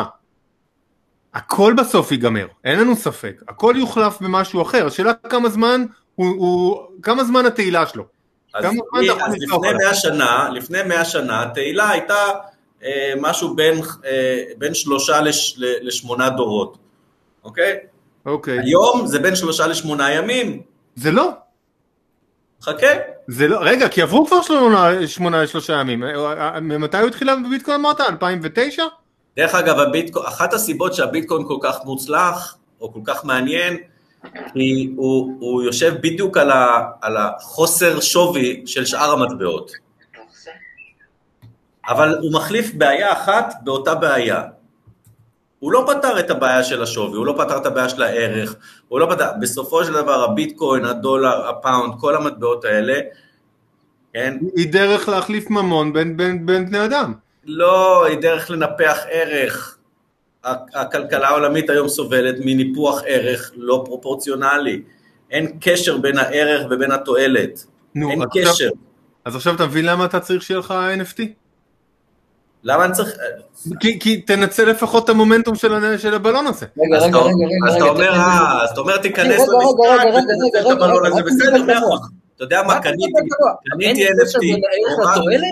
הכל בסוף ייגמר, אין לנו ספק, הכל יוחלף במשהו אחר, השאלה כמה זמן, כמה זמן התהילה שלו. אז לפני 100 שנה, התהילה הייתה משהו בין 3 ל8 דורות, אוקיי? אוקיי. היום זה בין 3 ל8 ימים. זה לא. חכה. זה לא, רגע, כי עברו כבר 8-3 ימים, ממתי הוא התחילה בביטקוין אמרת? 2009? דרך אגב, אחת הסיבות שהביטקוין כל כך מוצלח, או כל כך מעניין, כי הוא יושב בדיוק על החוסר שווי של שאר המטבעות. אבל הוא מחליף בעיה אחת באותה בעיה. הוא לא פתר את הבעיה של השווי, הוא לא פתר את הבעיה של הערך, הוא לא פתר, בסופו של דבר הביטקוין, הדולר, הפאונד, כל המטבעות האלה, כן? היא דרך להחליף ממון בין בני אדם. לא, היא דרך לנפח ערך. הכלכלה העולמית היום סובלת מניפוח ערך לא פרופורציונלי. אין קשר בין הערך ובין התועלת. אין קשר. אז עכשיו אתה מבין למה אתה צריך שיהיה לך NFT? למה אני צריך... כי תנצל לפחות את המומנטום של הבלון הזה. אז אתה אומר, תיכנס למשחק, ותנצל את הבלון הזה, בסדר, מאחור. אתה יודע מה, קניתי NFT.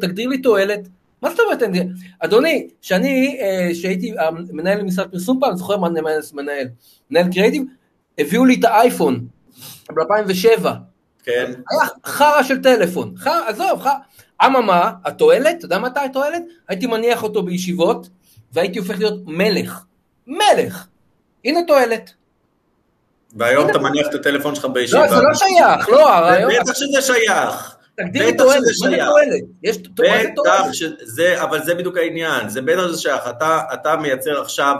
תגדיר לי תועלת. מה זאת אומרת? אדוני, שהייתי מנהל למשרד פרסום פעם, זוכר מה מנהל קריאיטיב, הביאו לי את האייפון, ב-2007. כן. היה חרה של טלפון. עזוב, חרה. אממה, התועלת, אתה יודע מתי התועלת? הייתי מניח אותו בישיבות, והייתי הופך להיות מלך. מלך. הנה תועלת. והיום אתה מניח את הטלפון שלך בישיבה. לא, זה לא שייך, לא. בטח שזה שייך. תגדירי תועלת, מה זה תועלת? בטח שזה, אבל זה בדיוק העניין. זה בטח שזה שייך. אתה מייצר עכשיו,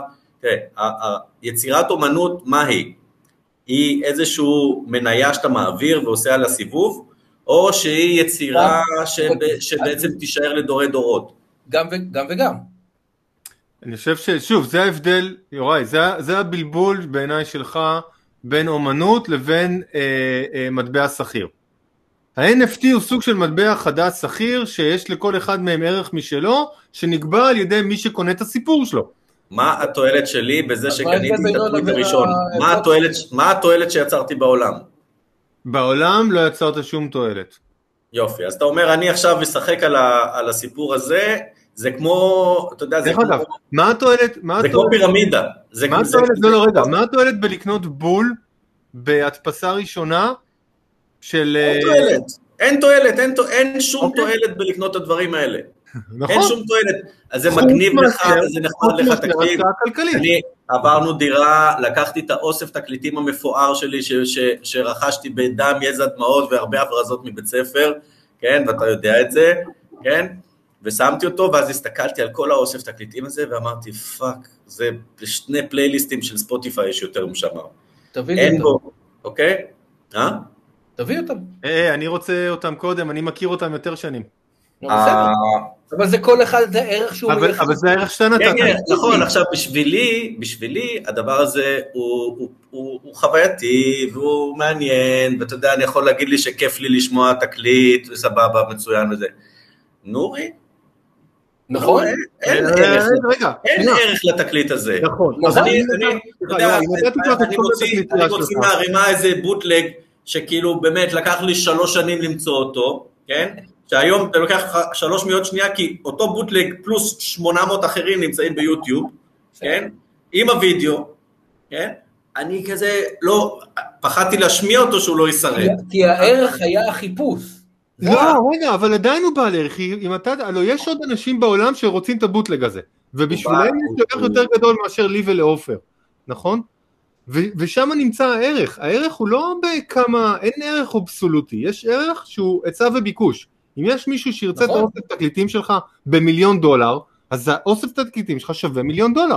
יצירת אומנות, מה היא? היא איזשהו מניה שאתה מעביר ועושה על הסיבוב, או שהיא יצירה שבעצם תישאר לדורי דורות. גם וגם. אני חושב ששוב, זה ההבדל, יוראי, זה הבלבול בעיניי שלך בין אומנות לבין מטבע שכיר. ה-NFT הוא סוג של מטבע חדש שכיר, שיש לכל אחד מהם ערך משלו, שנקבע על ידי מי שקונה את הסיפור שלו. מה התועלת שלי בזה שקניתי את הטוויט הראשון? מה התועלת שיצרתי בעולם? בעולם לא יצרת שום תועלת. יופי, אז אתה אומר, אני עכשיו משחק על הסיפור הזה, זה כמו, אתה יודע, זה כמו פירמידה. מה התועלת, לא, רגע, מה התועלת בלקנות בול בהדפסה ראשונה של... אין תועלת, אין שום תועלת בלקנות את הדברים האלה. אין שום תועלת, אז זה מגניב לך, זה נחמד לך, תקליט. אני עברנו דירה, לקחתי את האוסף תקליטים המפואר שלי, שרכשתי בדם, יזע, דמעות, והרבה הברזות מבית ספר, כן, ואתה יודע את זה, כן, ושמתי אותו, ואז הסתכלתי על כל האוסף תקליטים הזה, ואמרתי, פאק, זה שני פלייליסטים של ספוטיפיי שיותר משמר. אין בו, אוקיי? תביא אותם. אני רוצה אותם קודם, אני מכיר אותם יותר שנים. אבל זה כל אחד, זה ערך שהוא... אבל זה ערך שאתה נתת. נכון, עכשיו בשבילי הדבר הזה הוא חווייתי, והוא מעניין, ואתה יודע, אני יכול להגיד לי שכיף לי לשמוע תקליט, וסבבה, מצוין וזה. נורי? נכון? אין ערך לתקליט הזה. נכון. אני מוציא מהרימה איזה בוטלג, שכאילו באמת לקח לי 3 שנים למצוא אותו, כן? שהיום אתה לוקח 300 שניות, כי אותו בוטלג פלוס 800 אחרים נמצאים ביוטיוב, כן? עם הווידאו, כן? אני כזה לא, פחדתי להשמיע אותו שהוא לא ישרד. כי הערך היה החיפוש. לא, רגע, אבל עדיין הוא בעל ערך, אם אתה, לא, יש עוד אנשים בעולם שרוצים את הבוטלג הזה, ובשבילם יש ערך יותר גדול מאשר לי ולעופר, נכון? ושם נמצא הערך, הערך הוא לא בכמה, אין ערך אבסולוטי, יש ערך שהוא עצה וביקוש, אם יש מישהו שירצה את אוסף תקליטים שלך ב$1,000,000, אז האוסף תקליטים שלך שווה $1,000,000,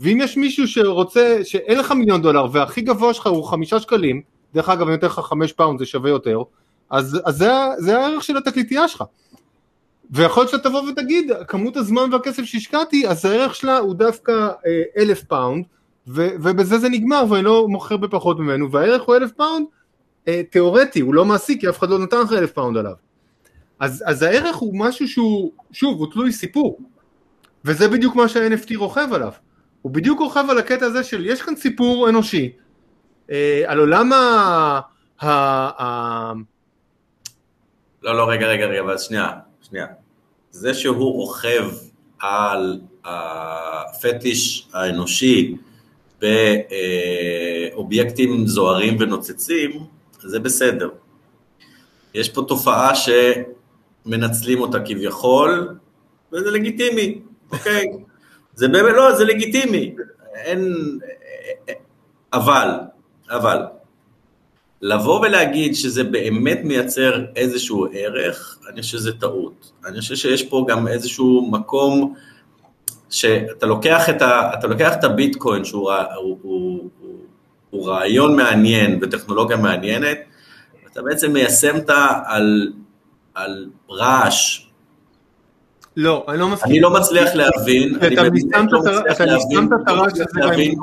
ואם יש מישהו שרוצה, שאין לך $1,000,000, והכי גבוה שלך הוא 5 שקלים, דרך אגב אני נותן לך 5 פאונד, זה שווה יותר, אז זה הערך של התקליטייה שלך, ויכול להיות שאתה תבוא ותגיד, כמות הזמן והכסף שהשקעתי, אז הערך שלה הוא דווקא 1,000 פאונד, ובזה זה נגמר, ואני לא מוכר בפחות ממנו, והערך הוא 1,000 פאונד, תיאורטי, הוא לא מעשי, כי אף אחד לא נתן לך 1,000 פאונד עליו. אז הערך הוא משהו שהוא, שוב, הוא תלוי סיפור, וזה בדיוק מה שה-NFT רוכב עליו, הוא בדיוק רוכב על הקטע הזה של, יש כאן סיפור אנושי, על עולם לא, רגע, אבל שנייה, זה שהוא רוכב על הפטיש האנושי, באובייקטים זוהרים ונוצצים, זה בסדר. יש פה תופעה שמנצלים אותה כביכול, וזה לגיטימי, אוקיי? זה באמת לא, זה לגיטימי. אבל, לבוא ולהגיד שזה באמת מייצר איזשהו ערך, אני חושב שזה טעות. אני חושב שיש פה גם איזשהו מקום שאתה לוקח את הביטקוין, שהוא רעיון מעניין וטכנולוגיה מעניינת, אתה בעצם מיישם אותה על רעש. לא, אני לא מסכים. אני לא מצליח להבין, אני באמת לא מצליח להבין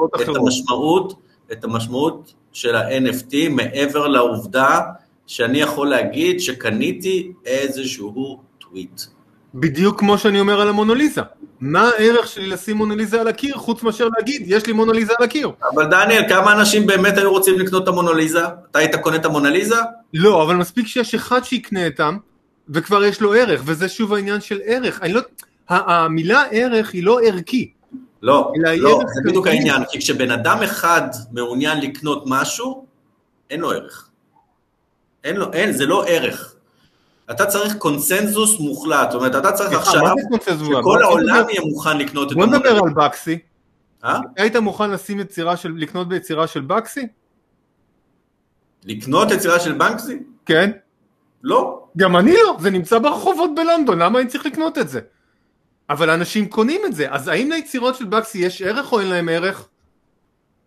את המשמעות של ה-NFT, מעבר לעובדה שאני יכול להגיד שקניתי איזשהו טוויט. בדיוק כמו שאני אומר על המונוליזה. מה הערך שלי לשים מונוליזה על הקיר, חוץ מאשר להגיד, יש לי מונוליזה על הקיר. אבל דניאל, כמה אנשים באמת היו רוצים לקנות את המונוליזה? אתה היית קונה את המונוליזה? לא, אבל מספיק שיש אחד שיקנה אתם, וכבר יש לו ערך, וזה שוב העניין של ערך. המילה ערך היא לא ערכי. לא, זה בדיוק העניין, כי כשבן אדם אחד מעוניין לקנות משהו, אין לו ערך. זה לא ערך. אתה צריך קונצנזוס מוחלט, זאת אומרת, אתה צריך עכשיו שכל העולם יהיה מוכן לקנות את המונוליזה. בוא נדבר על בקסי. היית מוכן לקנות ביצירה של בקסי? לקנות יצירה של בקסי? כן. לא. גם אני לא, זה נמצא ברחובות בלונדון, למה אני צריך לקנות את זה? אבל אנשים קונים את זה, אז האם ליצירות של בקסי יש ערך או אין להם ערך?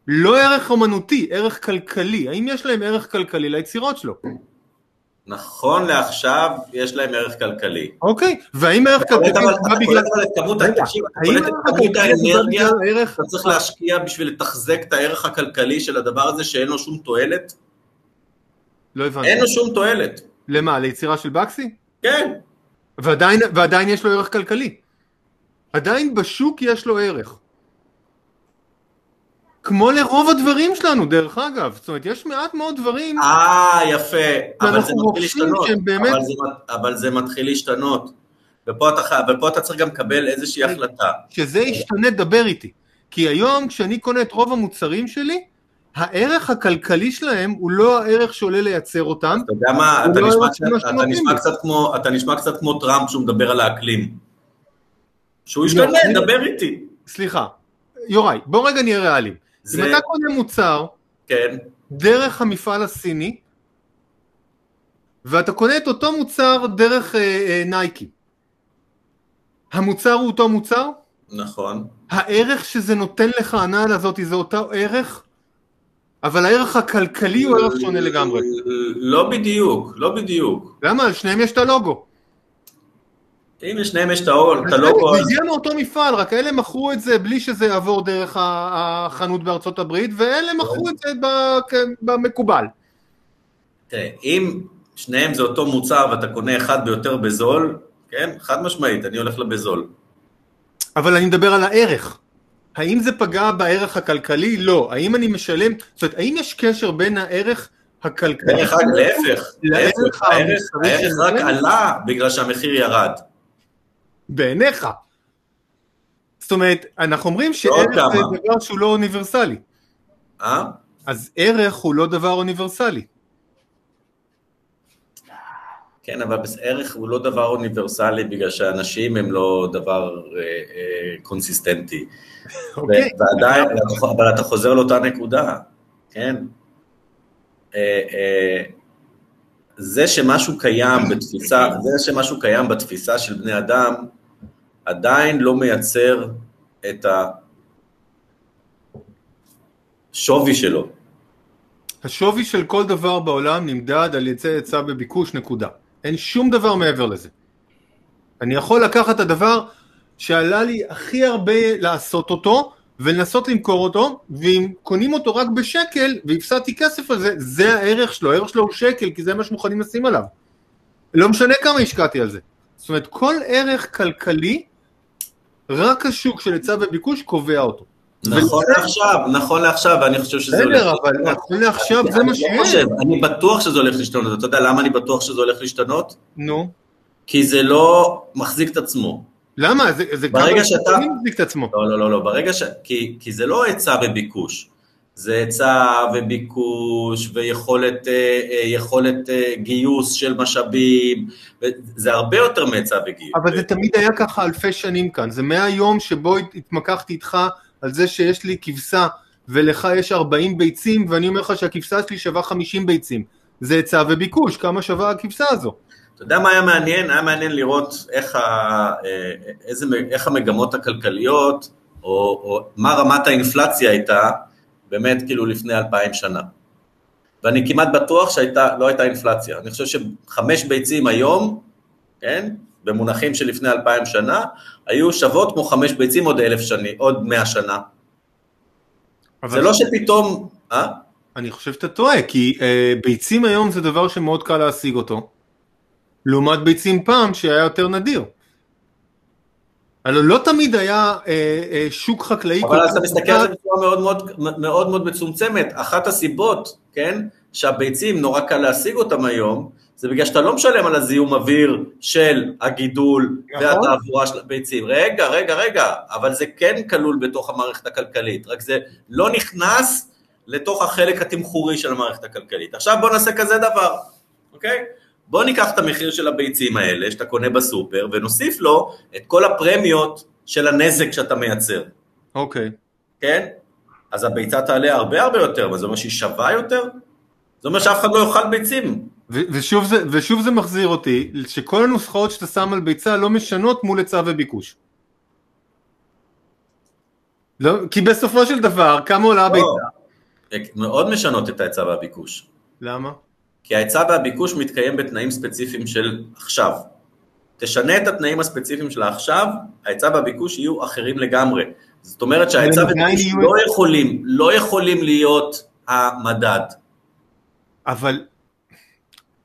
לא ערך אומנותי, ערך כלכלי. האם יש להם ערך כלכלי ליצירות שלו? נכון לעכשיו יש להם ערך כלכלי. אוקיי, והאם ערך כלכלי... האם כמות האנרגיה אתה צריך להשקיע בשביל לתחזק את הערך הכלכלי של הדבר הזה שאין לו שום תועלת? לא הבנתי. אין לו שום תועלת. למה, ליצירה של בקסי? כן. ועדיין יש לו ערך כלכלי. עדיין בשוק יש לו ערך. כמו לרוב הדברים שלנו, דרך אגב. זאת אומרת, יש מעט מאוד דברים... יפה. אבל זה מתחיל להשתנות. באמת... אבל זה מתחיל להשתנות. ופה אתה צריך גם לקבל איזושהי החלטה. שזה ישתנה, דבר איתי. כי היום, כשאני קונה את רוב המוצרים שלי, הערך הכלכלי שלהם הוא לא הערך שעולה לייצר אותם. אתה יודע מה? אתה נשמע קצת כמו טראמפ שהוא מדבר על האקלים. שהוא ישתנה, דבר איתי. סליחה. יוראי, בוא רגע נהיה ריאלי. אם אתה קונה מוצר, כן. דרך המפעל הסיני, ואתה קונה את אותו מוצר דרך נייקי, המוצר הוא אותו מוצר? נכון. הערך שזה נותן לך הנעל הזאת, זה אותו ערך? אבל הערך הכלכלי הוא ערך שונה לגמרי. לא בדיוק, למה? על שניהם יש את הלוגו. אם לשניהם יש את האור, את הלוגו... זה מאותו מפעל, רק אלה מכרו את זה בלי שזה יעבור דרך החנות בארצות הברית, ואלה מכרו את זה במקובל. תראה, אם שניהם זה אותו מוצר ואתה קונה אחד ביותר בזול, כן, חד משמעית, אני הולך לבזול. אבל אני מדבר על הערך. האם זה פגע בערך הכלכלי? לא. האם אני משלם... זאת אומרת, האם יש קשר בין הערך... הכלכלי... להפך, הערך רק עלה בגלל שהמחיר ירד. בעיניך. זאת אומרת, אנחנו אומרים שערך זה דבר שהוא לא אוניברסלי. אז ערך הוא לא דבר אוניברסלי. כן, אבל ערך הוא לא דבר אוניברסלי, בגלל שאנשים הם לא דבר קונסיסטנטי. ועדיין, אבל אתה חוזר לאותה נקודה, כן? זה שמשהו קיים בתפיסה, זה שמשהו קיים בתפיסה של בני אדם, עדיין לא מייצר את השווי שלו. השווי של כל דבר בעולם נמדד על יצא היצע בביקוש, נקודה. אין שום דבר מעבר לזה. אני יכול לקחת את הדבר שעלה לי הכי הרבה לעשות אותו, ולנסות למכור אותו, ואם קונים אותו רק בשקל, והפסעתי כסף על זה, זה הערך שלו, הערך שלו הוא שקל, כי זה מה שמוכנים לשים עליו. לא משנה כמה השקעתי על זה. זאת אומרת, כל ערך כלכלי, רק השוק של היצע וביקוש קובע אותו. נכון לעכשיו, נכון לעכשיו, ואני חושב שזה הולך להשתנות. נכון לעכשיו, זה מה שיש. אני בטוח שזה הולך להשתנות, אתה יודע למה אני בטוח שזה הולך להשתנות? נו. כי זה לא מחזיק את עצמו. למה? זה ברגע שאתה... לא, ברגע ש... כי זה לא היצע וביקוש, זה היצע וביקוש ויכולת גיוס של משאבים, זה הרבה יותר מהיצע וגיוס. אבל זה תמיד היה ככה אלפי שנים כאן, זה מהיום שבו התמקחתי איתך על זה שיש לי כבשה ולך יש 40 ביצים, ואני אומר לך שהכבשה שלי שווה 50 ביצים, זה היצע וביקוש, כמה שווה הכבשה הזו? אתה יודע מה היה מעניין? היה מעניין לראות איך המגמות הכלכליות, או מה רמת האינפלציה הייתה, באמת כאילו לפני 2000 שנה. ואני כמעט בטוח שלא הייתה אינפלציה. אני חושב ש5 ביצים היום, כן, במונחים שלפני 2000 שנה, היו שוות כמו 5 ביצים עוד 100 שנה. זה לא שפתאום... אני חושב שאתה טועה, כי ביצים היום זה דבר שמאוד קל להשיג אותו. לעומת ביצים פעם שהיה יותר נדיר. לא תמיד היה שוק חקלאי. אבל אז אתה מסתכל על זה בצורה מאוד מאוד, מאוד מאוד מצומצמת. אחת הסיבות, כן, שהביצים נורא קל להשיג אותם היום, זה בגלל שאתה לא משלם על הזיהום אוויר של הגידול והתעבורה של הביצים. רגע, אבל זה כן כלול בתוך המערכת הכלכלית, רק זה לא נכנס לתוך החלק התמחורי של המערכת הכלכלית. עכשיו בוא נעשה כזה דבר, אוקיי? בוא ניקח את המחיר של הביצים האלה, שאתה קונה בסופר, ונוסיף לו את כל הפרמיות של הנזק שאתה מייצר. אוקיי. כן? אז הביצה תעלה הרבה הרבה יותר, אבל זה אומר שהיא שווה יותר? זה אומר שאף אחד לא יאכל ביצים. ושוב זה מחזיר אותי, שכל הנוסחאות שאתה שם על ביצה לא משנות מול היצע וביקוש. כי בסופו של דבר, כמה עולה הביצה? מאוד משנות את ההיצע והביקוש. למה? כי ההיצע והביקוש מתקיים בתנאים ספציפיים של עכשיו. תשנה את התנאים הספציפיים של עכשיו, ההיצע והביקוש יהיו אחרים לגמרי. זאת אומרת שההיצע והביקוש לא יכולים להיות המדד. אבל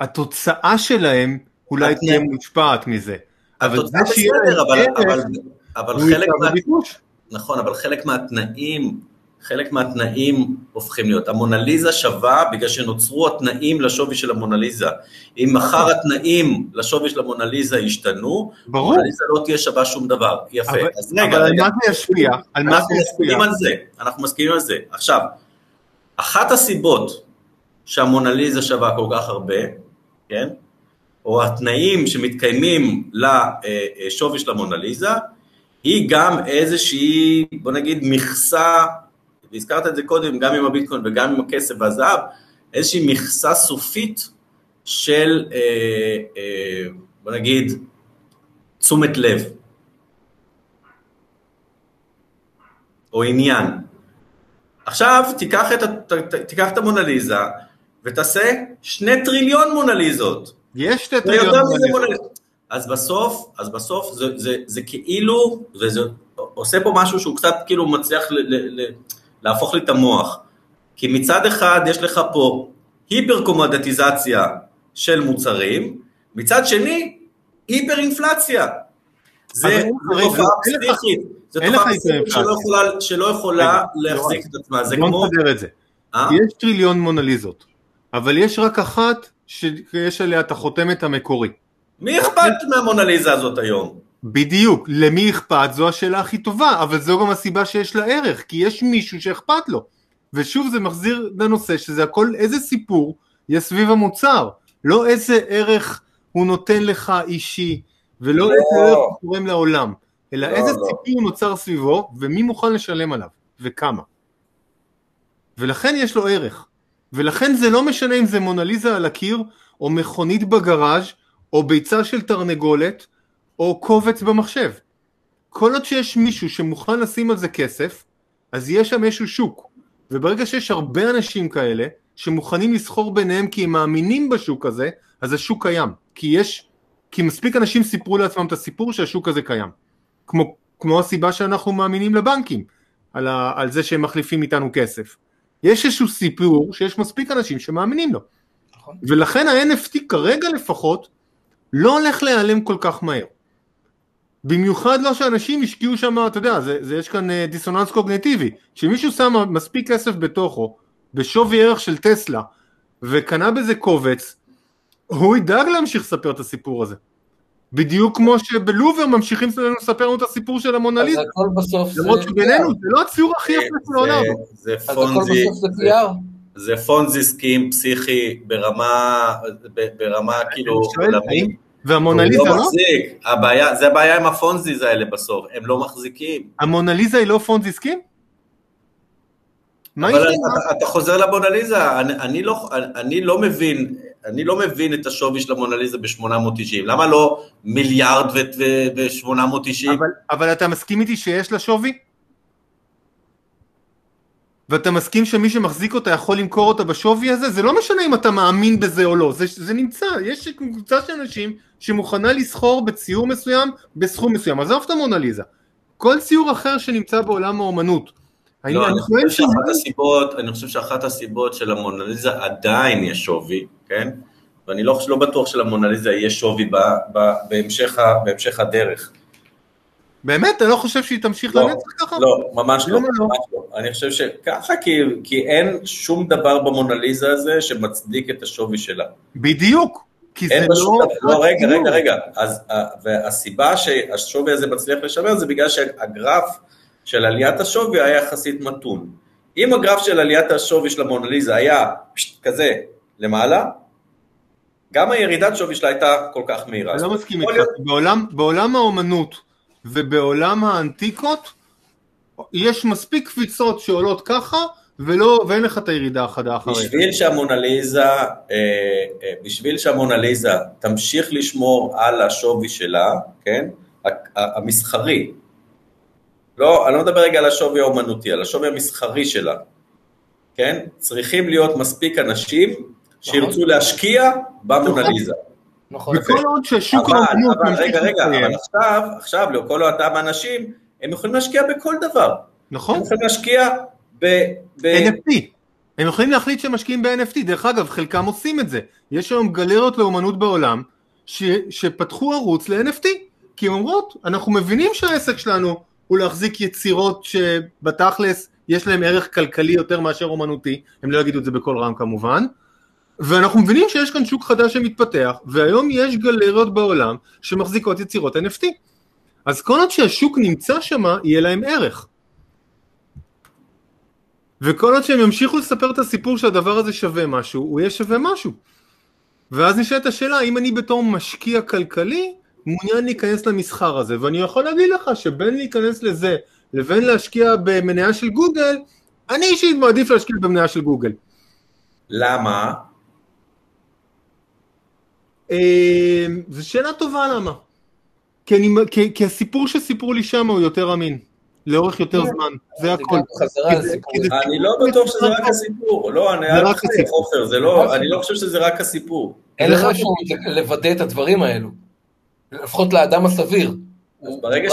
התוצאה שלהם אולי תהיה מושפעת מזה. התוצאה בסדר, אבל חלק מהתנאים... חלק מהתנאים הופכים להיות. המונליזה שווה בגלל שנוצרו התנאים לשווי של המונליזה. אם מחר התנאים לשווי של המונליזה ישתנו, המונליזה לא תהיה שווה שום דבר. יפה. אז רגע, אבל על מה זה ישפיע? אנחנו מסכימים על זה. עכשיו, אחת הסיבות שהמונליזה שווה כל כך הרבה, כן? או התנאים שמתקיימים לשווי של המונליזה, היא גם איזושהי, בוא נגיד, מכסה, והזכרת את זה קודם, גם עם הביטקוין וגם עם הכסף והזהב, איזושהי מכסה סופית של, בוא נגיד, תשומת לב, או עניין. עכשיו תיקח את המונליזה, ותעשה 2 טריליון מונליזות. יש 2 טריליון מונליזות. אז בסוף זה כאילו, וזה עושה פה משהו שהוא קצת כאילו מצליח להפוך לי את המוח, כי מצד אחד יש לך פה היפרקומודטיזציה של מוצרים, מצד שני היפרינפלציה. זה תופעה פסיכית, זה תופעה פסיכית שלא יכולה להחזיק את עצמה. זה כמו... יש טריליון מונליזות, אבל יש רק אחת שיש עליה את החותמת המקורי. מי אכפת מהמונליזה הזאת היום? בדיוק, למי אכפת זו השאלה הכי טובה, אבל זו גם הסיבה שיש לה ערך, כי יש מישהו שאכפת לו. ושוב זה מחזיר לנושא שזה הכל איזה סיפור יש סביב המוצר, לא איזה ערך הוא נותן לך אישי, ולא איזה ערך הוא תורם לעולם, אלא איזה סיפור נוצר סביבו, ומי מוכן לשלם עליו, וכמה. ולכן יש לו ערך, ולכן זה לא משנה אם זה מונליזה על הקיר, או מכונית בגראז', או ביצה של תרנגולת, או קובץ במחשב. כל עוד שיש מישהו שמוכן לשים על זה כסף, אז יש שם איזשהו שוק. וברגע שיש הרבה אנשים כאלה, שמוכנים לסחור ביניהם כי הם מאמינים בשוק הזה, אז השוק קיים. כי מספיק אנשים סיפרו לעצמם את הסיפור שהשוק הזה קיים. כמו הסיבה שאנחנו מאמינים לבנקים, על זה שהם מחליפים איתנו כסף. יש איזשהו סיפור שיש מספיק אנשים שמאמינים לו. נכון. ולכן ה-NFT כרגע לפחות, לא הולך להיעלם כל כך מהר. במיוחד לא שאנשים השקיעו שם, אתה יודע, יש כאן דיסוננס קוגניטיבי, שמישהו שם מספיק כסף בתוכו, בשווי ערך של טסלה, וקנה בזה קובץ, הוא ידאג להמשיך לספר את הסיפור הזה. בדיוק כמו שבלובר ממשיכים לספר לנו את הסיפור של המונליזה. אז הכל בסוף זה... למרות שבינינו, זה לא הציור הכי יפה של העולם. זה פונזי. זה פונזי סקים פסיכי ברמה כאילו... והמונליזה לא? מחזיק. זה הבעיה עם הפונזיז האלה בסוף, הם לא מחזיקים. המונליזה היא לא פונזי סקים? אבל אתה חוזר למונליזה, אני לא מבין את השווי של המונליזה ב-890, למה לא מיליארד ו-890? אבל אתה מסכים איתי שיש לה שווי? ואתה מסכים שמי שמחזיק אותה יכול למכור אותה בשווי הזה? זה לא משנה אם אתה מאמין בזה או לא, זה נמצא, יש קבוצה של אנשים שמוכנה לסחור בציור מסוים, בסכום מסוים, אז עזוב את המונליזה, כל ציור אחר שנמצא בעולם האומנות, לא, אני חושב שאחת הסיבות של המונליזה עדיין יש שווי, כן? ואני לא בטוח של המונליזה יש שווי בהמשך הדרך. באמת? אתה לא חושב שהיא תמשיך לנצח ככה? לא, ממש לא. אני חושב שככה, כי אין שום דבר במונליזה הזה שמצדיק את השווי שלה. בדיוק, כי זה לא... רגע. והסיבה שהשווי הזה מצליח לשמר זה בגלל שהגרף של עליית השווי היה יחסית מתון. אם הגרף של עליית השווי של המונליזה היה כזה למעלה, גם הירידת שווי שלה הייתה כל כך מהירה. אני לא מסכים איתך, בעולם האומנות ובעולם האנטיקות, יש מספיק קפיצות שעולות ככה, ואין לך את הירידה החדה אחרי. בשביל שהמונליזה תמשיך לשמור על השווי שלה, כן? המסחרי, לא, אני לא מדבר רגע על השווי האומנותי, על השווי המסחרי שלה, כן? צריכים להיות מספיק אנשים שירצו להשקיע במונליזה. נכון. וכל עוד ששוק האומנות... אבל עכשיו, לכל אותם אנשים, הם יכולים להשקיע בכל דבר. נכון. הם יכולים להשקיע ב-NFT. הם יכולים להחליט שהם משקיעים ב-NFT, דרך אגב, חלקם עושים את זה. יש היום גלריות לאומנות בעולם, שפתחו ערוץ ל-NFT, כי הם אומרות, אנחנו מבינים שהעסק שלנו... ולהחזיק יצירות שבתכלס יש להם ערך כלכלי יותר מאשר אומנותי, הם לא יגידו את זה בכל רם כמובן, ואנחנו מבינים שיש כאן שוק חדש שמתפתח, והיום יש גלריות בעולם שמחזיקות יצירות NFT, אז כל עוד שהשוק נמצא שם, יהיה להם ערך. וכל עוד שהם ימשיכו לספר את הסיפור שהדבר הזה שווה משהו, הוא יהיה שווה משהו. ואז נשאלת השאלה, אם אני בתור משקיע כלכלי, מעוניין להיכנס למסחר הזה, ואני יכול להגיד לך שבין להיכנס לזה, לבין להשקיע במניה של גוגל, אני אישית מעדיף להשקיע במניה של גוגל. למה? זו שאלה טובה למה. כי הסיפור שסיפרו לי שם הוא יותר אמין, לאורך יותר זמן, זה הכל. אני לא בטוח שזה רק הסיפור, אני לא חושב שזה רק הסיפור. אין לך משהו לוודא את הדברים האלו. לפחות לאדם הסביר. אז ברגע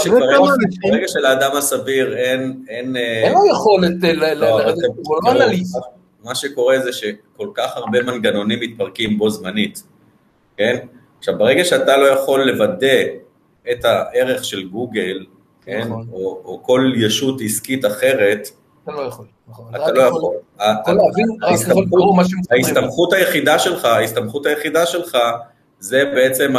של האדם הסביר אין לו יכולת לרדת בולמן עליס. מה שקורה זה שכל כך הרבה מנגנונים מתפרקים בו זמנית, כן? עכשיו, ברגע שאתה לא יכול לוודא את הערך של גוגל, כן? או כל ישות עסקית אחרת, אתה לא יכול. אתה לא יכול. ההסתמכות היחידה שלך, זה בעצם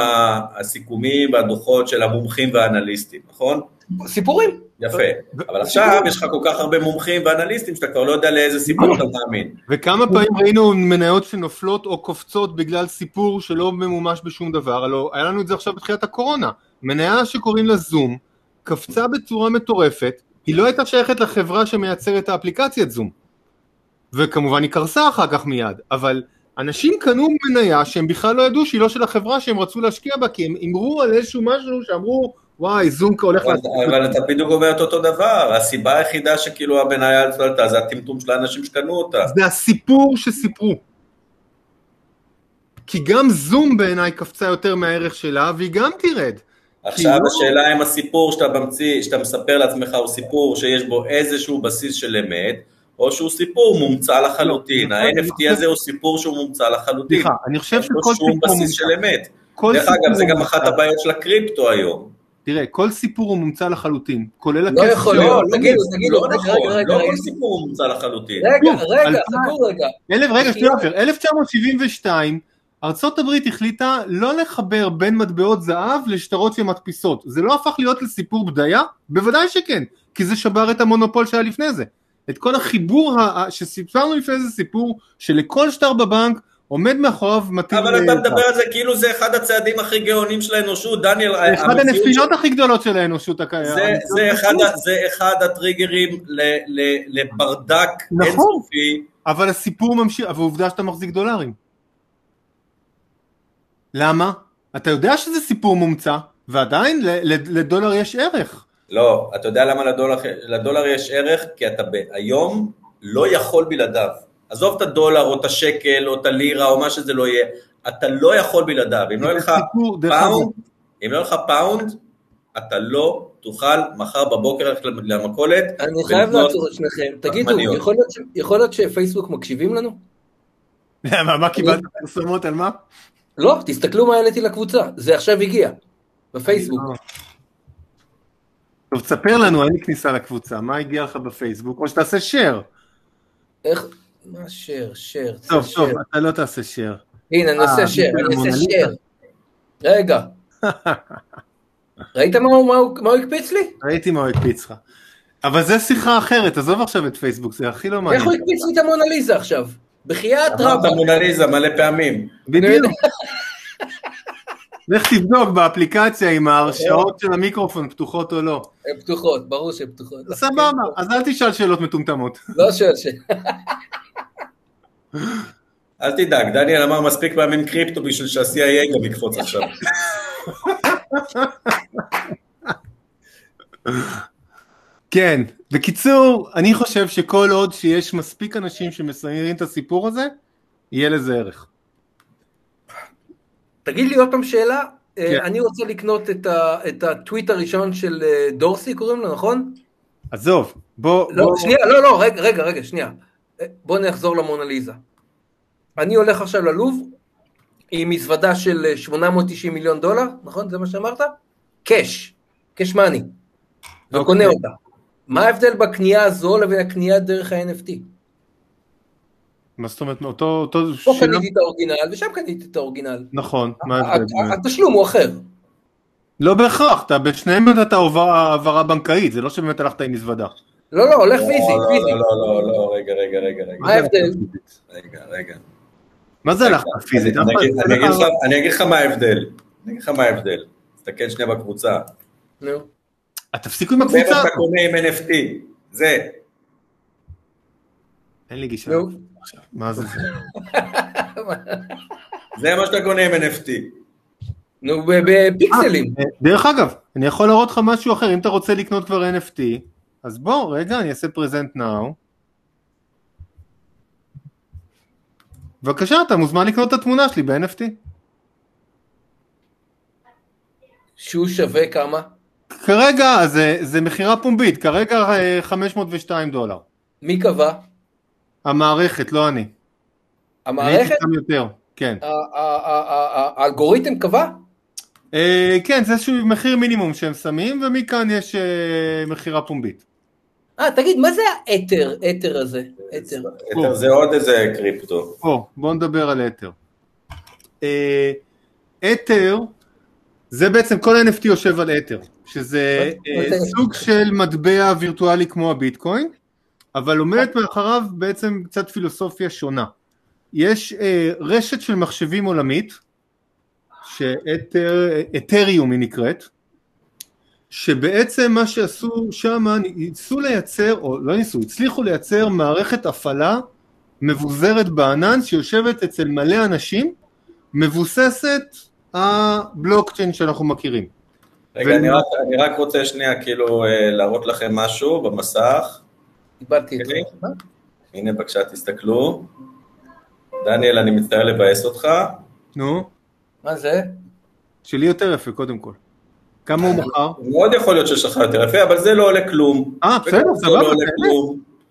הסיכומים והדוחות של המומחים והאנליסטים, נכון? סיפורים. יפה, אבל עכשיו יש לך כל כך הרבה מומחים ואנליסטים שאתה כבר לא יודע לאיזה סיפור אתה מאמין. וכמה פעמים ראינו מניות שנופלות או קופצות בגלל סיפור שלא ממומש בשום דבר, הלוא היה לנו את זה עכשיו בתחילת הקורונה, מניה שקוראים לה זום, קפצה בצורה מטורפת, היא לא הייתה שייכת לחברה שמייצרת האפליקציית זום, וכמובן היא קרסה אחר כך מיד, אבל אנשים קנו מניה שהם בכלל לא ידעו שהיא לא של החברה שהם רצו להשקיע בה, כי הם אמרו על איזשהו משהו שאמרו, וואי, זום הולך לעשות. אבל אתה בדיוק אומר את אותו דבר, הסיבה היחידה שכאילו המניה עלתה, זה הטמטום של האנשים שקנו אותה. זה הסיפור שסיפרו. כי גם זום בעיניי קפצה יותר מהערך שלה, והיא גם תרד. עכשיו השאלה אם הסיפור שאתה ממציא, שאתה מספר לעצמך, הוא סיפור שיש בו איזשהו בסיס של אמת, או שהוא סיפור מומצא לחלוטין. ה-NFT הזה הוא סיפור שהוא מומצא לחלוטין. אני חושב שכל סיפור מומצא. דרך אגב, זה גם אחת הבעיות של הקריפטו היום. תראה, כל סיפור הוא מומצא לחלוטין, כולל הכסף. לא יכול, לא, תגידו, רגע. לא כל סיפור הוא מומצא לחלוטין. רגע, שנייה, 1972, ארצות הברית החליטה לא לחבר בין מטבעות זהב לשטרות ומדפיסות. זה לא הפך להיות לסיפור בדיה? בוודאי שכן, כי זה שבר את המונופול שהיה לפני זה. את כל החיבור שסיפרנו לפני זה סיפור, שלכל שטר בבנק, עומד מאחוריו מתאים... אבל אתה מדבר על זה כאילו זה אחד הצעדים הכי גאונים של האנושות, דניאל... זה אחד הנפילות הכי גדולות של האנושות. זה אחד הטריגרים לברדק אינסופי. אבל הסיפור ממשיך, אבל העובדה שאתה מחזיק דולרים. למה? אתה יודע שזה סיפור מומצא, ועדיין לדולר יש ערך. לא, אתה יודע למה לדולר יש ערך? כי אתה היום לא יכול בלעדיו. עזוב את הדולר או את השקל או את הלירה או מה שזה לא יהיה, אתה לא יכול בלעדיו, אם לא לך פאונד, אם לא לך פאונד, אתה לא תוכל מחר בבוקר למכולת. אני חייב לעצור את שניכם, תגידו, יכול להיות שפייסבוק מקשיבים לנו? למה, מה קיבלת פרסומות על מה? לא, תסתכלו מה העליתי לקבוצה, זה עכשיו הגיע, בפייסבוק. טוב, תספר לנו, אין לי כניסה לקבוצה, מה הגיע לך בפייסבוק, או שתעשה שייר. איך? מה שר? טוב, אתה לא תעשה שר. הנה, אני עושה שר. רגע. ראית מה הוא הקפיץ לי? ראיתי מה הוא הקפיץ לך. אבל זה שיחה אחרת, עזוב עכשיו את פייסבוק, זה הכי לא מעניין. איך הוא הקפיץ לי את המונליזה עכשיו? בחיית רבה. את המונליזה מלא פעמים. בדיוק. לך תבדוק באפליקציה אם ההרשאות של המיקרופון פתוחות או לא. הן פתוחות, ברור שהן פתוחות. סבבה, אז אל תשאל שאלות מטומטמות. לא שואל שאלות. אל תדאג, דניאל אמר מספיק פעמים קריפטו בשביל שה-CIA גם יקפוץ עכשיו. כן, בקיצור, אני חושב שכל עוד שיש מספיק אנשים שמסיירים את הסיפור הזה, יהיה לזה ערך. תגיד לי עוד פעם שאלה, אני רוצה לקנות את הטוויט הראשון של דורסי, קוראים לו, נכון? עזוב, בוא... לא, רגע, שנייה. בוא נחזור למונליזה. אני הולך עכשיו ללוב, עם מזוודה של $890 מיליון, נכון? זה מה שאמרת? קש מאני. וקונה אותה. מה ההבדל בקנייה הזו לבין הקנייה דרך ה-NFT? מה זאת אומרת? פה קניתי את האורגינל, ושם קניתי את האורגינל. נכון, מה ההבדל? התשלום הוא אחר. לא בהכרח, בשניהם אתה העברה בנקאית, זה לא שבאמת הלכת עם מזוודה. לא, הולך פיזי. לא, רגע. מה ההבדל? רגע. מה זה הלכת פיזית? אני אגיד לך מה ההבדל. תסתכל שנייה בקבוצה. נו. תפסיקו עם הקבוצה. זה אתה קונה עם NFT. זה. אין לי גישה. נו. מה זה? זה מה שאתה קונה עם NFT. נו, בפיקסלים. דרך אגב, אני יכול להראות לך משהו אחר. אם אתה רוצה לקנות כבר NFT, אז בוא, רגע, אני אעשה present now. בבקשה, אתה מוזמן לקנות את התמונה שלי ב-NFT. שהוא שווה כמה? כרגע, זה מחירה פומבית, כרגע $502. מי קבע? המערכת, לא אני. המערכת? כן. האלגוריתם קבע? כן, זה איזשהו מחיר מינימום שהם שמים, ומכאן יש מחירה פומבית. תגיד, מה זה האתר, אתר הזה? אתר זה עוד איזה קריפטו. בוא נדבר על אתר. אתר, זה בעצם כל NFT יושב על אתר, שזה סוג של מטבע וירטואלי כמו הביטקוין, אבל עומדת מאחריו בעצם קצת פילוסופיה שונה. יש רשת של מחשבים עולמית, שאתריום היא נקראת, שבעצם מה שעשו שם, הצליחו לייצר מערכת הפעלה מבוזרת בענן, שיושבת אצל מלא אנשים, מבוססת הבלוקצ'יין שאנחנו מכירים. רגע, אני רק רוצה שנייה כאילו להראות לכם משהו במסך. קיבלתי את זה. הנה, בבקשה, תסתכלו. דניאל, אני מצטער לבאס אותך. נו. מה זה? שלי יותר יפה, קודם כל. כמה הוא מחר? מאוד יכול להיות שיש לך יותר יפה, אבל זה לא עולה כלום. בסדר, סבבה.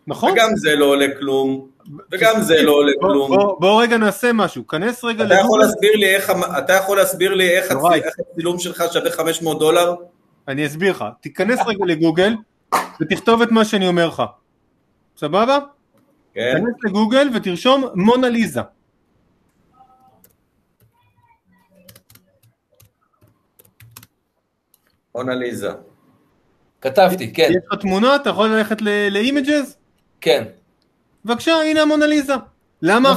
נכון. וגם זה לא עולה כלום. וגם זה לא עולה כלום. בוא רגע נעשה משהו, כנס רגע. אתה יכול להסביר לי איך הצילום שלך שווה $500? אני אסביר לך, תיכנס רגע לגוגל, ותכתוב את מה שאני אומר לך. סבבה? כן. תיכנס לגוגל ותרשום מונליזה. מונליזה. כתבתי, כן. יש לך תמונה, אתה יכול ללכת לאימג'ז? כן. בבקשה, הנה המונליזה. למה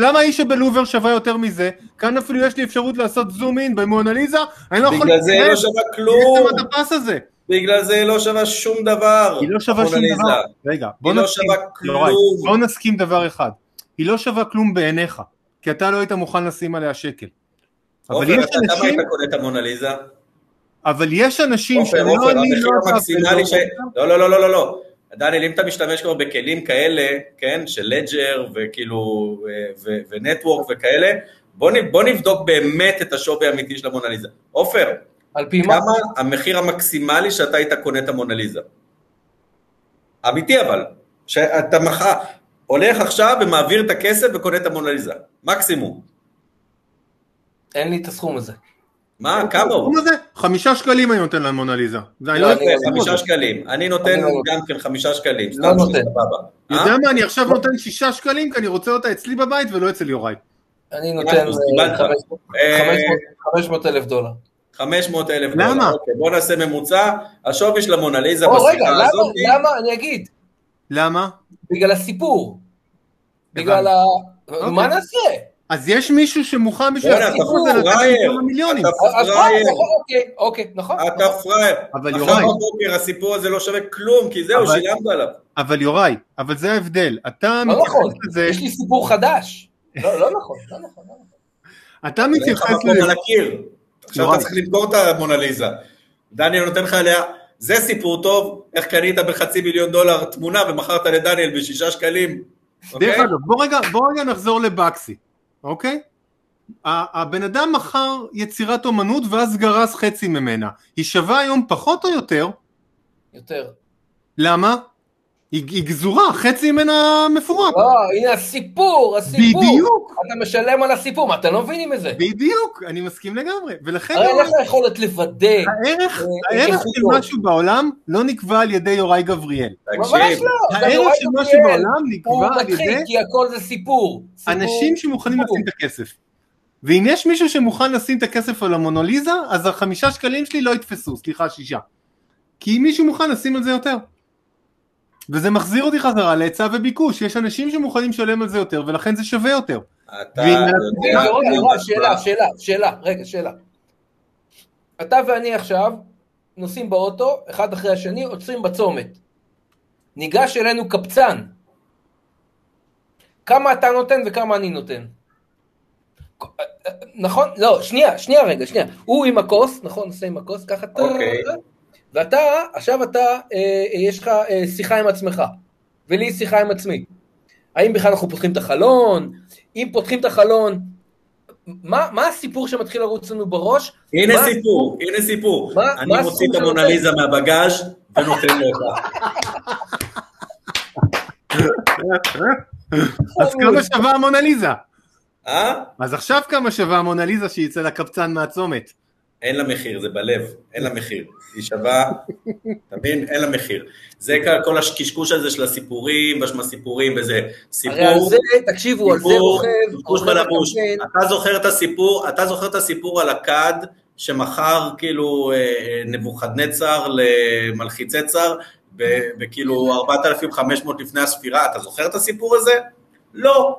האיש שבלובר שווה יותר מזה? כאן אפילו יש לי אפשרות לעשות זום אין במונליזה, אני לא יכול... בגלל זה לא שווה כלום. יש את הפס הזה. בגלל זה לא שווה שום דבר. היא לא שווה שום דבר. רגע, בוא נסכים דבר אחד. היא לא שווה כלום בעיניך, כי אתה לא היית מוכן לשים עליה שקל. אבל יש אנשים... אתה היית קונה את המונליזה? אבל יש אנשים... עופר, המחיר המקסימלי ש... לא. דניאל, אם אתה משתמש כבר בכלים כאלה, כן, של לג'ר וכאילו, ונטוורק וכאלה, בוא נבדוק באמת את השווי האמיתי של המונליזה. עופר, כמה המחיר המקסימלי שאתה היית קונה את המונליזה? אמיתי אבל, שאתה הולך עכשיו ומעביר את הכסף וקונה את המונליזה, מקסימום. אין לי את הסכום הזה. מה? כמה הוא? $5 אני נותן למונליזה. לא, 5 שקלים. אני נותן גם כן 5 שקלים. לא נותן. יודע מה, אני עכשיו נותן 6 שקלים, כי אני רוצה אותה אצלי בבית ולא אצל יוראי. אני נותן $500,000. $500,000. למה? בוא נעשה ממוצע, השווי של המונליזה בשיחה הזאת. למה? אני אגיד. למה? בגלל הסיפור. בגלל ה... מה נעשה? אז יש מישהו שמוכן בשביל הסיפור הזה לתת $1,000,000. אוקיי, נכון. אתה פראייר. עכשיו בבוקר הסיפור הזה לא שווה כלום, כי זהו, שילמת עליו. אבל יוראי, אבל זה ההבדל. לא נכון, יש לי סיפור חדש. לא נכון, לא נכון. אתה מתייחס לזה. עכשיו אתה צריך למכור את המונליזה. דניאל נותן לך עליה, זה סיפור טוב, איך קנית $500,000 תמונה, ומכרת לדניאל ב6 שקלים. דרך אגב, בוא רגע נחזור לבקסי. אוקיי? הבן אדם מכר יצירת אומנות ואז גרס חצי ממנה. היא שווה היום פחות או יותר? יותר. למה? היא גזורה, חצי ממנה מפורק. לא, הנה הסיפור. בדיוק. אתה משלם על הסיפור, מה אתה לא מבינים את זה? בדיוק, אני מסכים לגמרי. ולכן... הרי לך היכולת לוודא. הערך של משהו בעולם לא נקבע על ידי יוראי גבריאל. ממש לא. הערך של משהו בעולם נקבע על ידי... הוא מתחיל, כי הכל זה סיפור. אנשים שמוכנים לשים את הכסף. ואם יש מישהו שמוכן לשים את הכסף על המונליזה, אז 5 שקלים שלי לא יתפסו, סליחה 6. כי מישהו מוכן לשים על זה יותר. וזה מחזיר אותי חזרה להיצע וביקוש, יש אנשים שמוכנים לשלם על זה יותר, ולכן זה שווה יותר. שאלה. אתה ואני עכשיו נוסעים באוטו, אחד אחרי השני, עוצרים בצומת. ניגש אלינו קפצן. כמה אתה נותן וכמה אני נותן. נכון? לא, שנייה. הוא עם הכוס, נכון? נוסע עם הכוס, ככה אתה... ואתה, עכשיו אתה, יש לך שיחה עם עצמך, ולי שיחה עם עצמי. האם בכלל אנחנו פותחים את החלון? אם פותחים את החלון, מה הסיפור שמתחיל לרוץ לנו בראש? הנה סיפור, הנה סיפור. אני מוציא את המונליזה מהבגאז' ונותן לו אותה. אז כמה שווה המונליזה? אז עכשיו כמה שווה המונליזה שיצא לקבצן מהצומת? אין לה מחיר, זה בלב, אין לה מחיר. היא שווה, תבין? אין לה מחיר. זה כל הקשקוש הזה של הסיפורים, בשמה סיפורים, וזה סיפור. הרי על זה, תקשיבו, על זה רוכב. אתה זוכר את הסיפור על הכד, שמחר כאילו נבוכדנצר למלחיצי צר, וכאילו 4,500 לפני הספירה, אתה זוכר את הסיפור הזה? לא,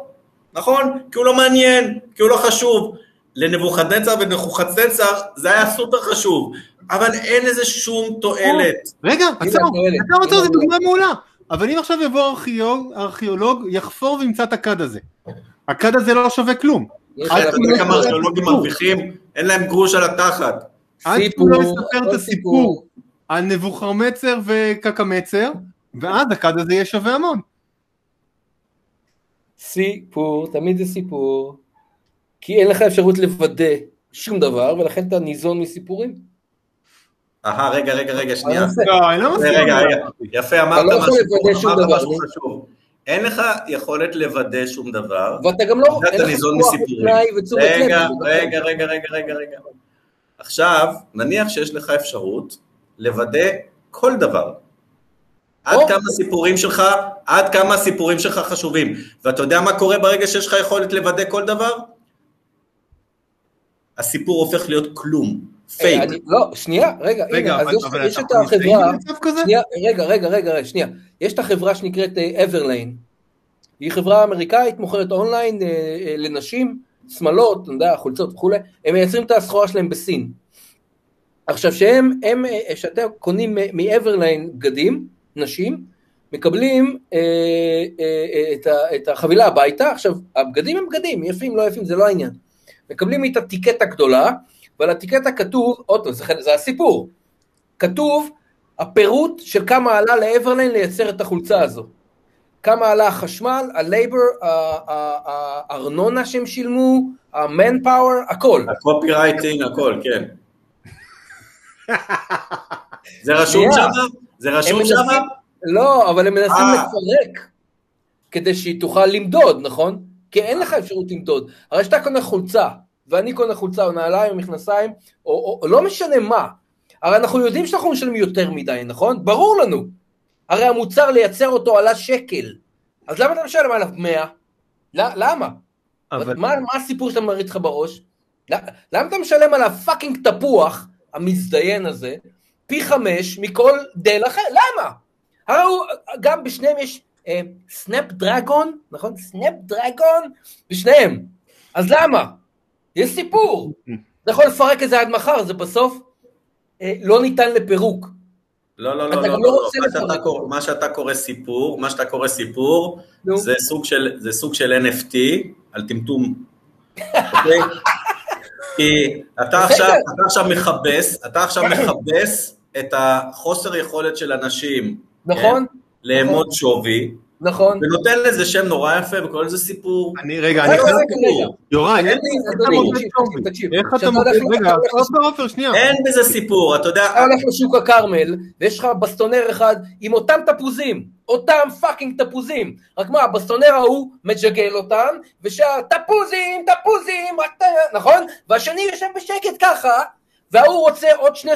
נכון? כי הוא לא מעניין, כי הוא לא חשוב. לנבוכדנצר ונבוכדנצר, זה היה סופר חשוב, אבל אין לזה שום תועלת. רגע, עצור, זה דוגמה מעולה, אבל אם עכשיו יבוא ארכיאולוג, יחפור וימצא את הכד הזה. הכד הזה לא שווה כלום. כמה ארכיאולוגים מרוויחים, אין להם גרוש על התחת. עד שהוא לא מספר את הסיפור על נבוכדנצר וקקמצר, ואז הכד הזה יהיה שווה המון. סיפור, תמיד זה סיפור. כי אין לך אפשרות לוודא שום דבר, ולכן אתה ניזון מסיפורים. רגע, שנייה. לא, אני לא מסכים. יפה, אמרת משהו חשוב. אין לך יכולת לוודא שום דבר, ואתה גם לא, אתה ניזון מסיפורים. רגע. עכשיו, נניח שיש לך אפשרות לוודא כל דבר. עד כמה הסיפורים שלך חשובים. ואתה יודע מה קורה ברגע שיש לך יכולת לוודא כל דבר? הסיפור הופך להיות כלום, פייק. לא, שנייה, רגע, אז יש את החברה, שנייה, יש את החברה שנקראת אברליין, היא חברה אמריקאית, מוכרת אונליין לנשים, שמלות, חולצות וכו', הם מייצרים את הסחורה שלהם בסין. עכשיו שהם, שאתם קונים מאברליין בגדים, נשים, מקבלים את החבילה הביתה, עכשיו, הבגדים הם בגדים, יפים, לא יפים, זה לא העניין. מקבלים את הטיקטה גדולה, ועל הטיקטה כתוב, זה הסיפור, כתוב הפירוט של כמה עלה לאברליין לייצר את החולצה הזו, כמה עלה החשמל, הלייבר, הארנונה שהם שילמו, המן פאוור, הכל. הקופי רייטינג, הכל, כן. זה רשום שם? לא, אבל הם מנסים לפרק, כדי שהיא תוכל למדוד, נכון? כי אין לך אפשרות למדוד. הרי שאתה קונה חולצה, ואני קונה חולצה, או נעליים, או מכנסיים, או לא משנה מה. הרי אנחנו יודעים שאנחנו משלמים יותר מדי, נכון? ברור לנו. הרי המוצר לייצר אותו עלה $1. אז למה אתה משלם עליו 100? למה? מה הסיפור שאתה מריץ לך בראש? למה אתה משלם עליו פאקינג תפוח, המזדיין הזה, פי 5 מכל דל אחר? למה? הרי גם בשניהם יש... סנאפדרגון, נכון? סנאפדרגון בשניהם. אז למה? יש סיפור. אתה יכול לפרק את זה עד מחר, זה בסוף לא ניתן לפירוק. לא. מה שאתה קורא סיפור, זה סוג של NFT, על טמטום. אוקיי? כי אתה עכשיו מחבס את החוסר יכולת של אנשים. נכון? לאמוד שווי, ונותן לזה שם נורא יפה, וכל זה סיפור. רגע, אני חייב סיפור. יורן, איך אתה מודד שווי? רגע, עופר, שנייה. אין בזה סיפור, אתה יודע. אתה הולך לשוק הקרמל, ויש לך בסטונר אחד עם אותם תפוזים, אותם פאקינג תפוזים. רק מה, הבסטונר ההוא מג'גל אותם, ושהתפוזים, נכון? והשני יושב בשקט ככה, והוא רוצה עוד $2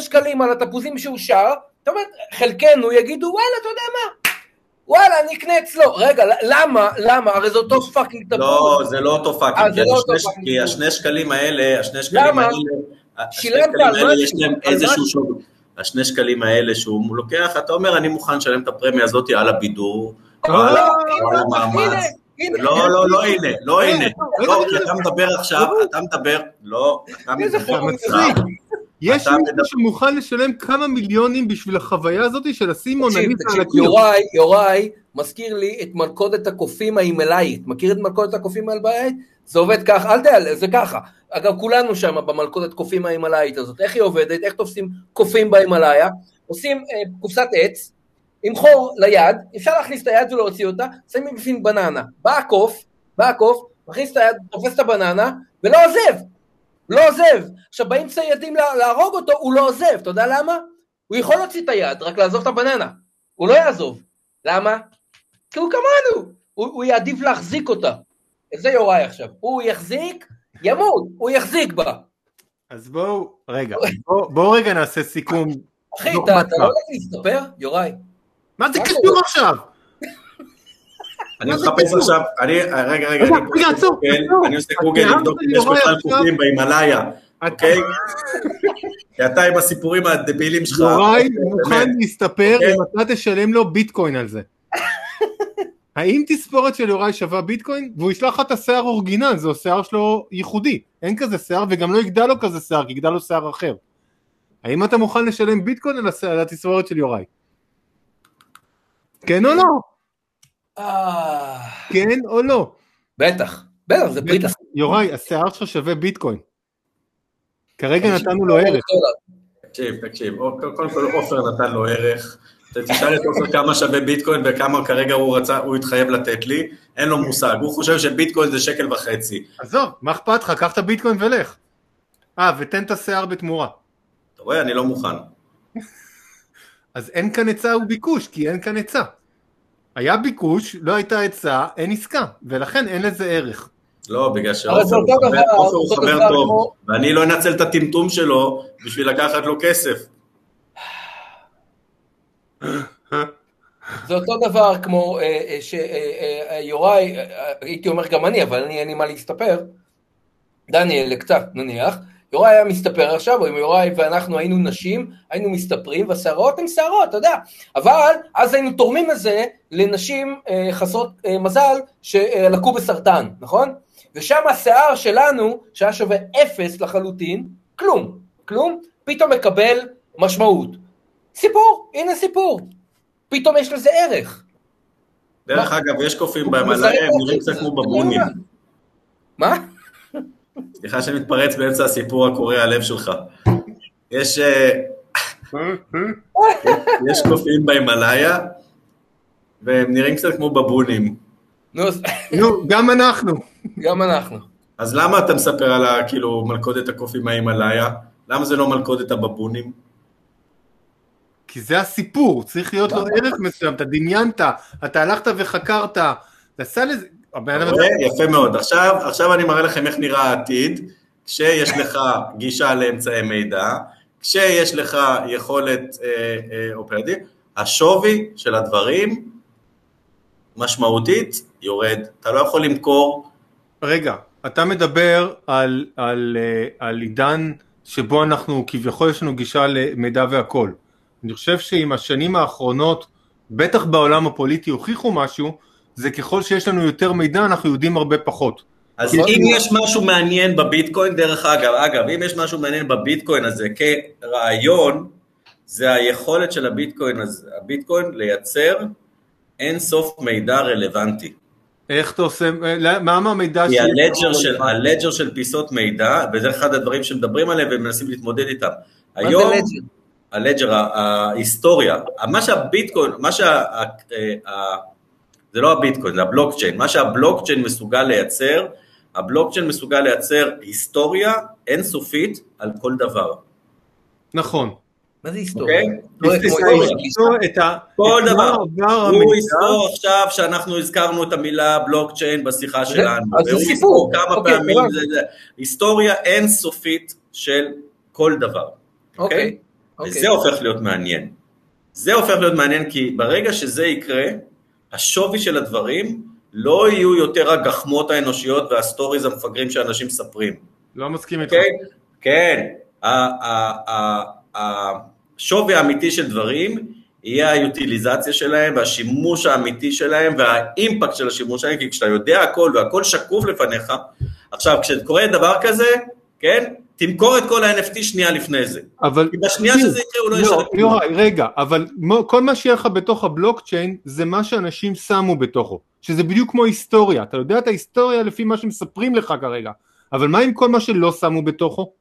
על התפוזים שהוא שר, זאת אומרת, חלקנו יגידו, וואלה, אתה יודע מה? וואלה, אני אקנה אצלו. רגע, למה? הרי זה אותו פאקינג תפוז. לא, זה לא אותו פאקינג. כי $2 האלה, $2 האלה שהוא לוקח, אתה אומר, אני מוכן לשלם את הפרמיה הזאת על הבידור, על המאמץ. לא, הנה. אתה מדבר עכשיו. יש מישהו שמוכן לשלם כמה מיליונים בשביל החוויה הזאת של הסימון. יוראי מזכיר לי את מלכודת הקופים האימלאית. מכיר את מלכודת הקופים האימלאית? זה עובד ככה, אל תעל, זה ככה. אגב, כולנו שם במלכודת קופים האימלאית הזאת. איך היא עובדת? איך תופסים קופים באימלאיה? עושים קופסת עץ, עם חור ליד, אפשר להכניס את היד ולהוציא אותה, שמים בפנים בננה. בא הקוף, מכניס את היד, תופס את הבננה, ולא עוזב, לא עוזב. עכשיו באים ציידים להרוג אותו, הוא לא עוזב, אתה יודע למה? הוא יכול להוציא את היד, רק לעזוב את הבננה, הוא לא יעזוב. למה? כי הוא כמונו, הוא יעדיף להחזיק אותה. את זה יוראי עכשיו, הוא יחזיק, ימות, הוא יחזיק בה. אז בואו רגע נעשה סיכום. אחי, אתה לא להסתפר, יוראי? מה זה קשור עכשיו? אני מחפש עכשיו, אני עושה גוגל לבדוק אם יש בכלל חוקים בהימלאיה, אוקיי? כי אתה עם הסיפורים הדבילים שלך. יוראי מוכן להסתפר אם אתה תשלם לו ביטקוין על זה. האם תספורת של יוראי שווה ביטקוין? והוא ישלח את השיער אורגינל, זהו שיער שלו ייחודי, אין כזה שיער וגם לא יגדל לו כזה שיער, כי יגדל לו שיער אחר. האם אתה מוכן לשלם ביטקוין על התספורת של יוראי? כן או לא? כן או לא? בטח, זה ברית. יוראי, השיער שלך שווה ביטקוין. כרגע נתנו לו ערך. תקשיב, קודם כל אופר נתן לו ערך. תשאל את אופר כמה שווה ביטקוין וכמה כרגע הוא התחייב לתת לי. אין לו מושג, הוא חושב שביטקוין זה 1.5 שקל. עזוב, מה אכפת לך? קח את הביטקוין ולך. ותן את השיער בתמורה. אתה רואה, אני לא מוכן. אז אין כאן היצע וביקוש, כי אין כאן היצע. היה ביקוש, לא הייתה היצע, אין עסקה, ולכן אין לזה ערך. לא, בגלל שעופר הוא חבר טוב, ואני לא אנצל את הטמטום שלו בשביל לקחת לו כסף. זה אותו דבר כמו שיוראי, הייתי אומר גם אני, אבל אין לי מה להסתפר, דניאל קצת נניח, יוראי היה מסתפר עכשיו, אם יוראי ואנחנו היינו נשים, היינו מסתפרים, והשערות הן שערות, אתה יודע, אבל אז היינו תורמים לזה לנשים חסרות מזל שלקו בסרטן, נכון? ושם השיער שלנו, שהיה שווה 0 לחלוטין, כלום, פתאום מקבל משמעות. סיפור, הנה סיפור, פתאום יש לזה ערך. דרך אגב, יש קופים בהם עליהם, נראים קצת כמו בבונים. מה? סליחה שמתפרץ באמצע הסיפור הקורא הלב שלך. יש קופים בהימלאיה, והם נראים קצת כמו בבונים. נו, גם אנחנו. אז למה אתה מספר על כאילו מלכודת הקופים בהימלאיה? למה זה לא מלכודת הבבונים? כי זה הסיפור, צריך להיות לו ערך מסוים, אתה דמיינת, אתה הלכת וחקרת, תעשה לזה... יפה מאוד, עכשיו אני מראה לכם איך נראה העתיד, כשיש לך גישה לאמצעי מידע, כשיש לך יכולת אופרטיבית, השווי של הדברים משמעותית יורד, אתה לא יכול למכור. רגע, אתה מדבר על עידן שבו אנחנו כביכול יש לנו גישה למידע והכל, אני חושב שעם השנים האחרונות, בטח בעולם הפוליטי הוכיחו משהו, זה ככל שיש לנו יותר מידע, אנחנו יודעים הרבה פחות. אז אם יש משהו מעניין בביטקוין, דרך אגב, אם יש משהו מעניין בביטקוין הזה, כרעיון, זה היכולת של הביטקוין לייצר אין סוף מידע רלוונטי. איך אתה עושה, מה המידע? כי הלג'ר של פיסות מידע, וזה אחד הדברים שמדברים עליהם, ומנסים להתמודד איתם. מה זה לג'ר? הלג'ר, ההיסטוריה, מה שהביטקוין, מה שה... זה לא הביטקוין, זה הבלוקצ'יין. מה שהבלוקצ'יין מסוגל לייצר, הבלוקצ'יין מסוגל לייצר היסטוריה אינסופית על כל דבר. נכון. מה זה היסטוריה? כל דבר. הוא היסטור עכשיו שאנחנו הזכרנו את המילה בלוקצ'יין בשיחה שלנו. אז זה סיפור. כמה פעמים זה. היסטוריה אינסופית של כל דבר. אוקיי? וזה הופך להיות מעניין. זה הופך להיות מעניין כי ברגע שזה יקרה, השווי של הדברים לא יהיו יותר הגחמות האנושיות והסטוריז המפגרים שאנשים מספרים. לא מסכים איתך. כן, השווי האמיתי של דברים יהיה היוטיליזציה שלהם והשימוש האמיתי שלהם והאימפקט של השימוש שלהם, כי כשאתה יודע הכל והכל שקוף לפניך, עכשיו כשקורה דבר כזה, כן, תמכור את כל ה-NFT שנייה לפני זה. אבל... כי בשנייה שזה יקרה הוא לא ישרק. לא, רגע, אבל כל מה שיהיה לך בתוך הבלוקצ'יין, זה מה שאנשים שמו בתוכו, שזה בדיוק כמו היסטוריה, אתה יודע את ההיסטוריה לפי מה שמספרים לך כרגע, אבל מה עם כל מה שלא שמו בתוכו?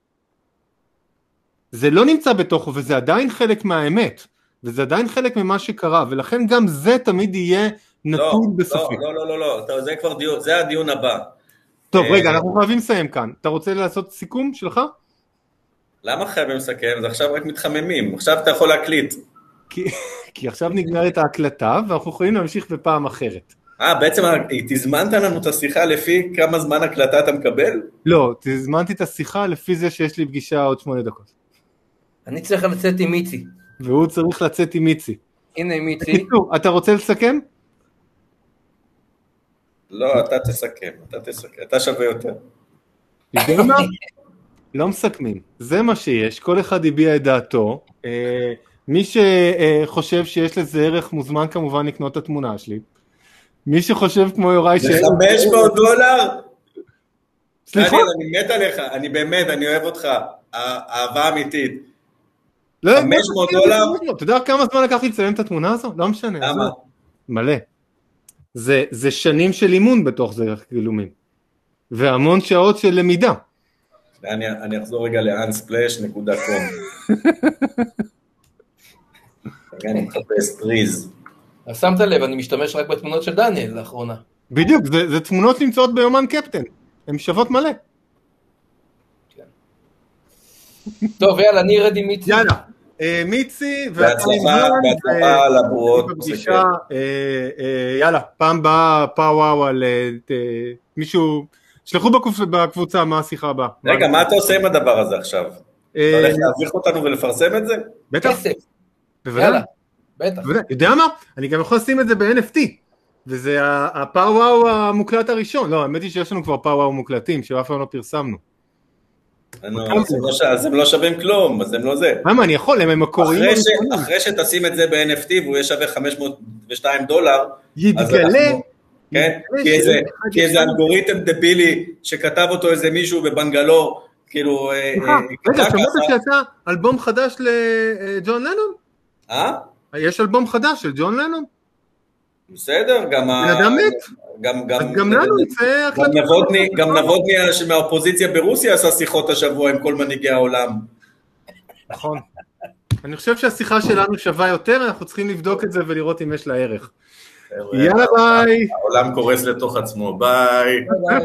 זה לא נמצא בתוכו, וזה עדיין חלק מהאמת, וזה עדיין חלק ממה שקרה, ולכן גם זה תמיד יהיה נתון בספק. לא, זה כבר דיון, זה הדיון הבא. טוב, רגע, אנחנו חייבים לסיים כאן. אתה רוצה לעשות סיכום שלך? למה חייבים לסכם? זה עכשיו רק מתחממים. עכשיו אתה יכול להקליט. כי עכשיו נגמרת ההקלטה, ואנחנו יכולים להמשיך בפעם אחרת. בעצם תזמנת לנו את השיחה לפי כמה זמן הקלטה אתה מקבל? לא, תזמנתי את השיחה לפי זה שיש לי פגישה עוד 8 דקות. אני צריך לצאת עם מיצי. והוא צריך לצאת עם מיצי. הנה עם מיצי. אתה רוצה לסכם? לא, אתה תסכם, אתה שווה יותר. לא מסכמים, זה מה שיש, כל אחד הביע את דעתו, מי שחושב שיש לזה ערך מוזמן כמובן לקנות את התמונה שלי, מי שחושב כמו יוראי ש... $500? סליחה? אני מת עליך, אני באמת, אני אוהב אותך, אהבה אמיתית. $500? אתה יודע כמה זמן לקח לי לצלם את התמונה הזו? לא משנה. למה? מלא. זה שנים של אימון בתוך זה גילומים, והמון שעות של למידה. אני אחזור רגע ל-unsplash.com. אני מחפש טריז. שמת לב, אני משתמש רק בתמונות של דניאל לאחרונה. בדיוק, זה תמונות נמצאות ביומן קפטן, הן שוות מלא. טוב, יאללה, אני ארד עם מיצי. יאללה. מיצי והצלחה לברואות פגישה, יאללה, פעם באה פאוואו על מישהו, שלחו בקבוצה מה השיחה הבאה. רגע, מה אתה עושה עם הדבר הזה עכשיו? אתה הולך להביך אותנו ולפרסם את זה? בטח, בוודאי, יודע מה? אני גם יכול לשים את זה ב-NFT, וזה הפאוואו המוקלט הראשון. לא, האמת היא שיש לנו כבר פאוואו מוקלטים שאף פעם לא פרסמנו. אז הם לא שווים כלום, אז הם לא זה. למה, אני יכול, הם מקוריים. אחרי שתשים את זה ב-NFT והוא יהיה שווה $502, יתגלה. כן, כי איזה אלגוריתם דבילי שכתב אותו איזה מישהו בבנגלור, כאילו... רגע, שמעת שיצא אלבום חדש לג'ון לנון? יש אלבום חדש של ג'ון לנון? בסדר, גם... גם נבודני מהאופוזיציה ברוסיה עשה שיחות השבוע עם כל מנהיגי העולם. נכון. אני חושב שהשיחה שלנו שווה יותר, אנחנו צריכים לבדוק את זה ולראות אם יש לה ערך. יאללה ביי. העולם קורס לתוך עצמו, ביי.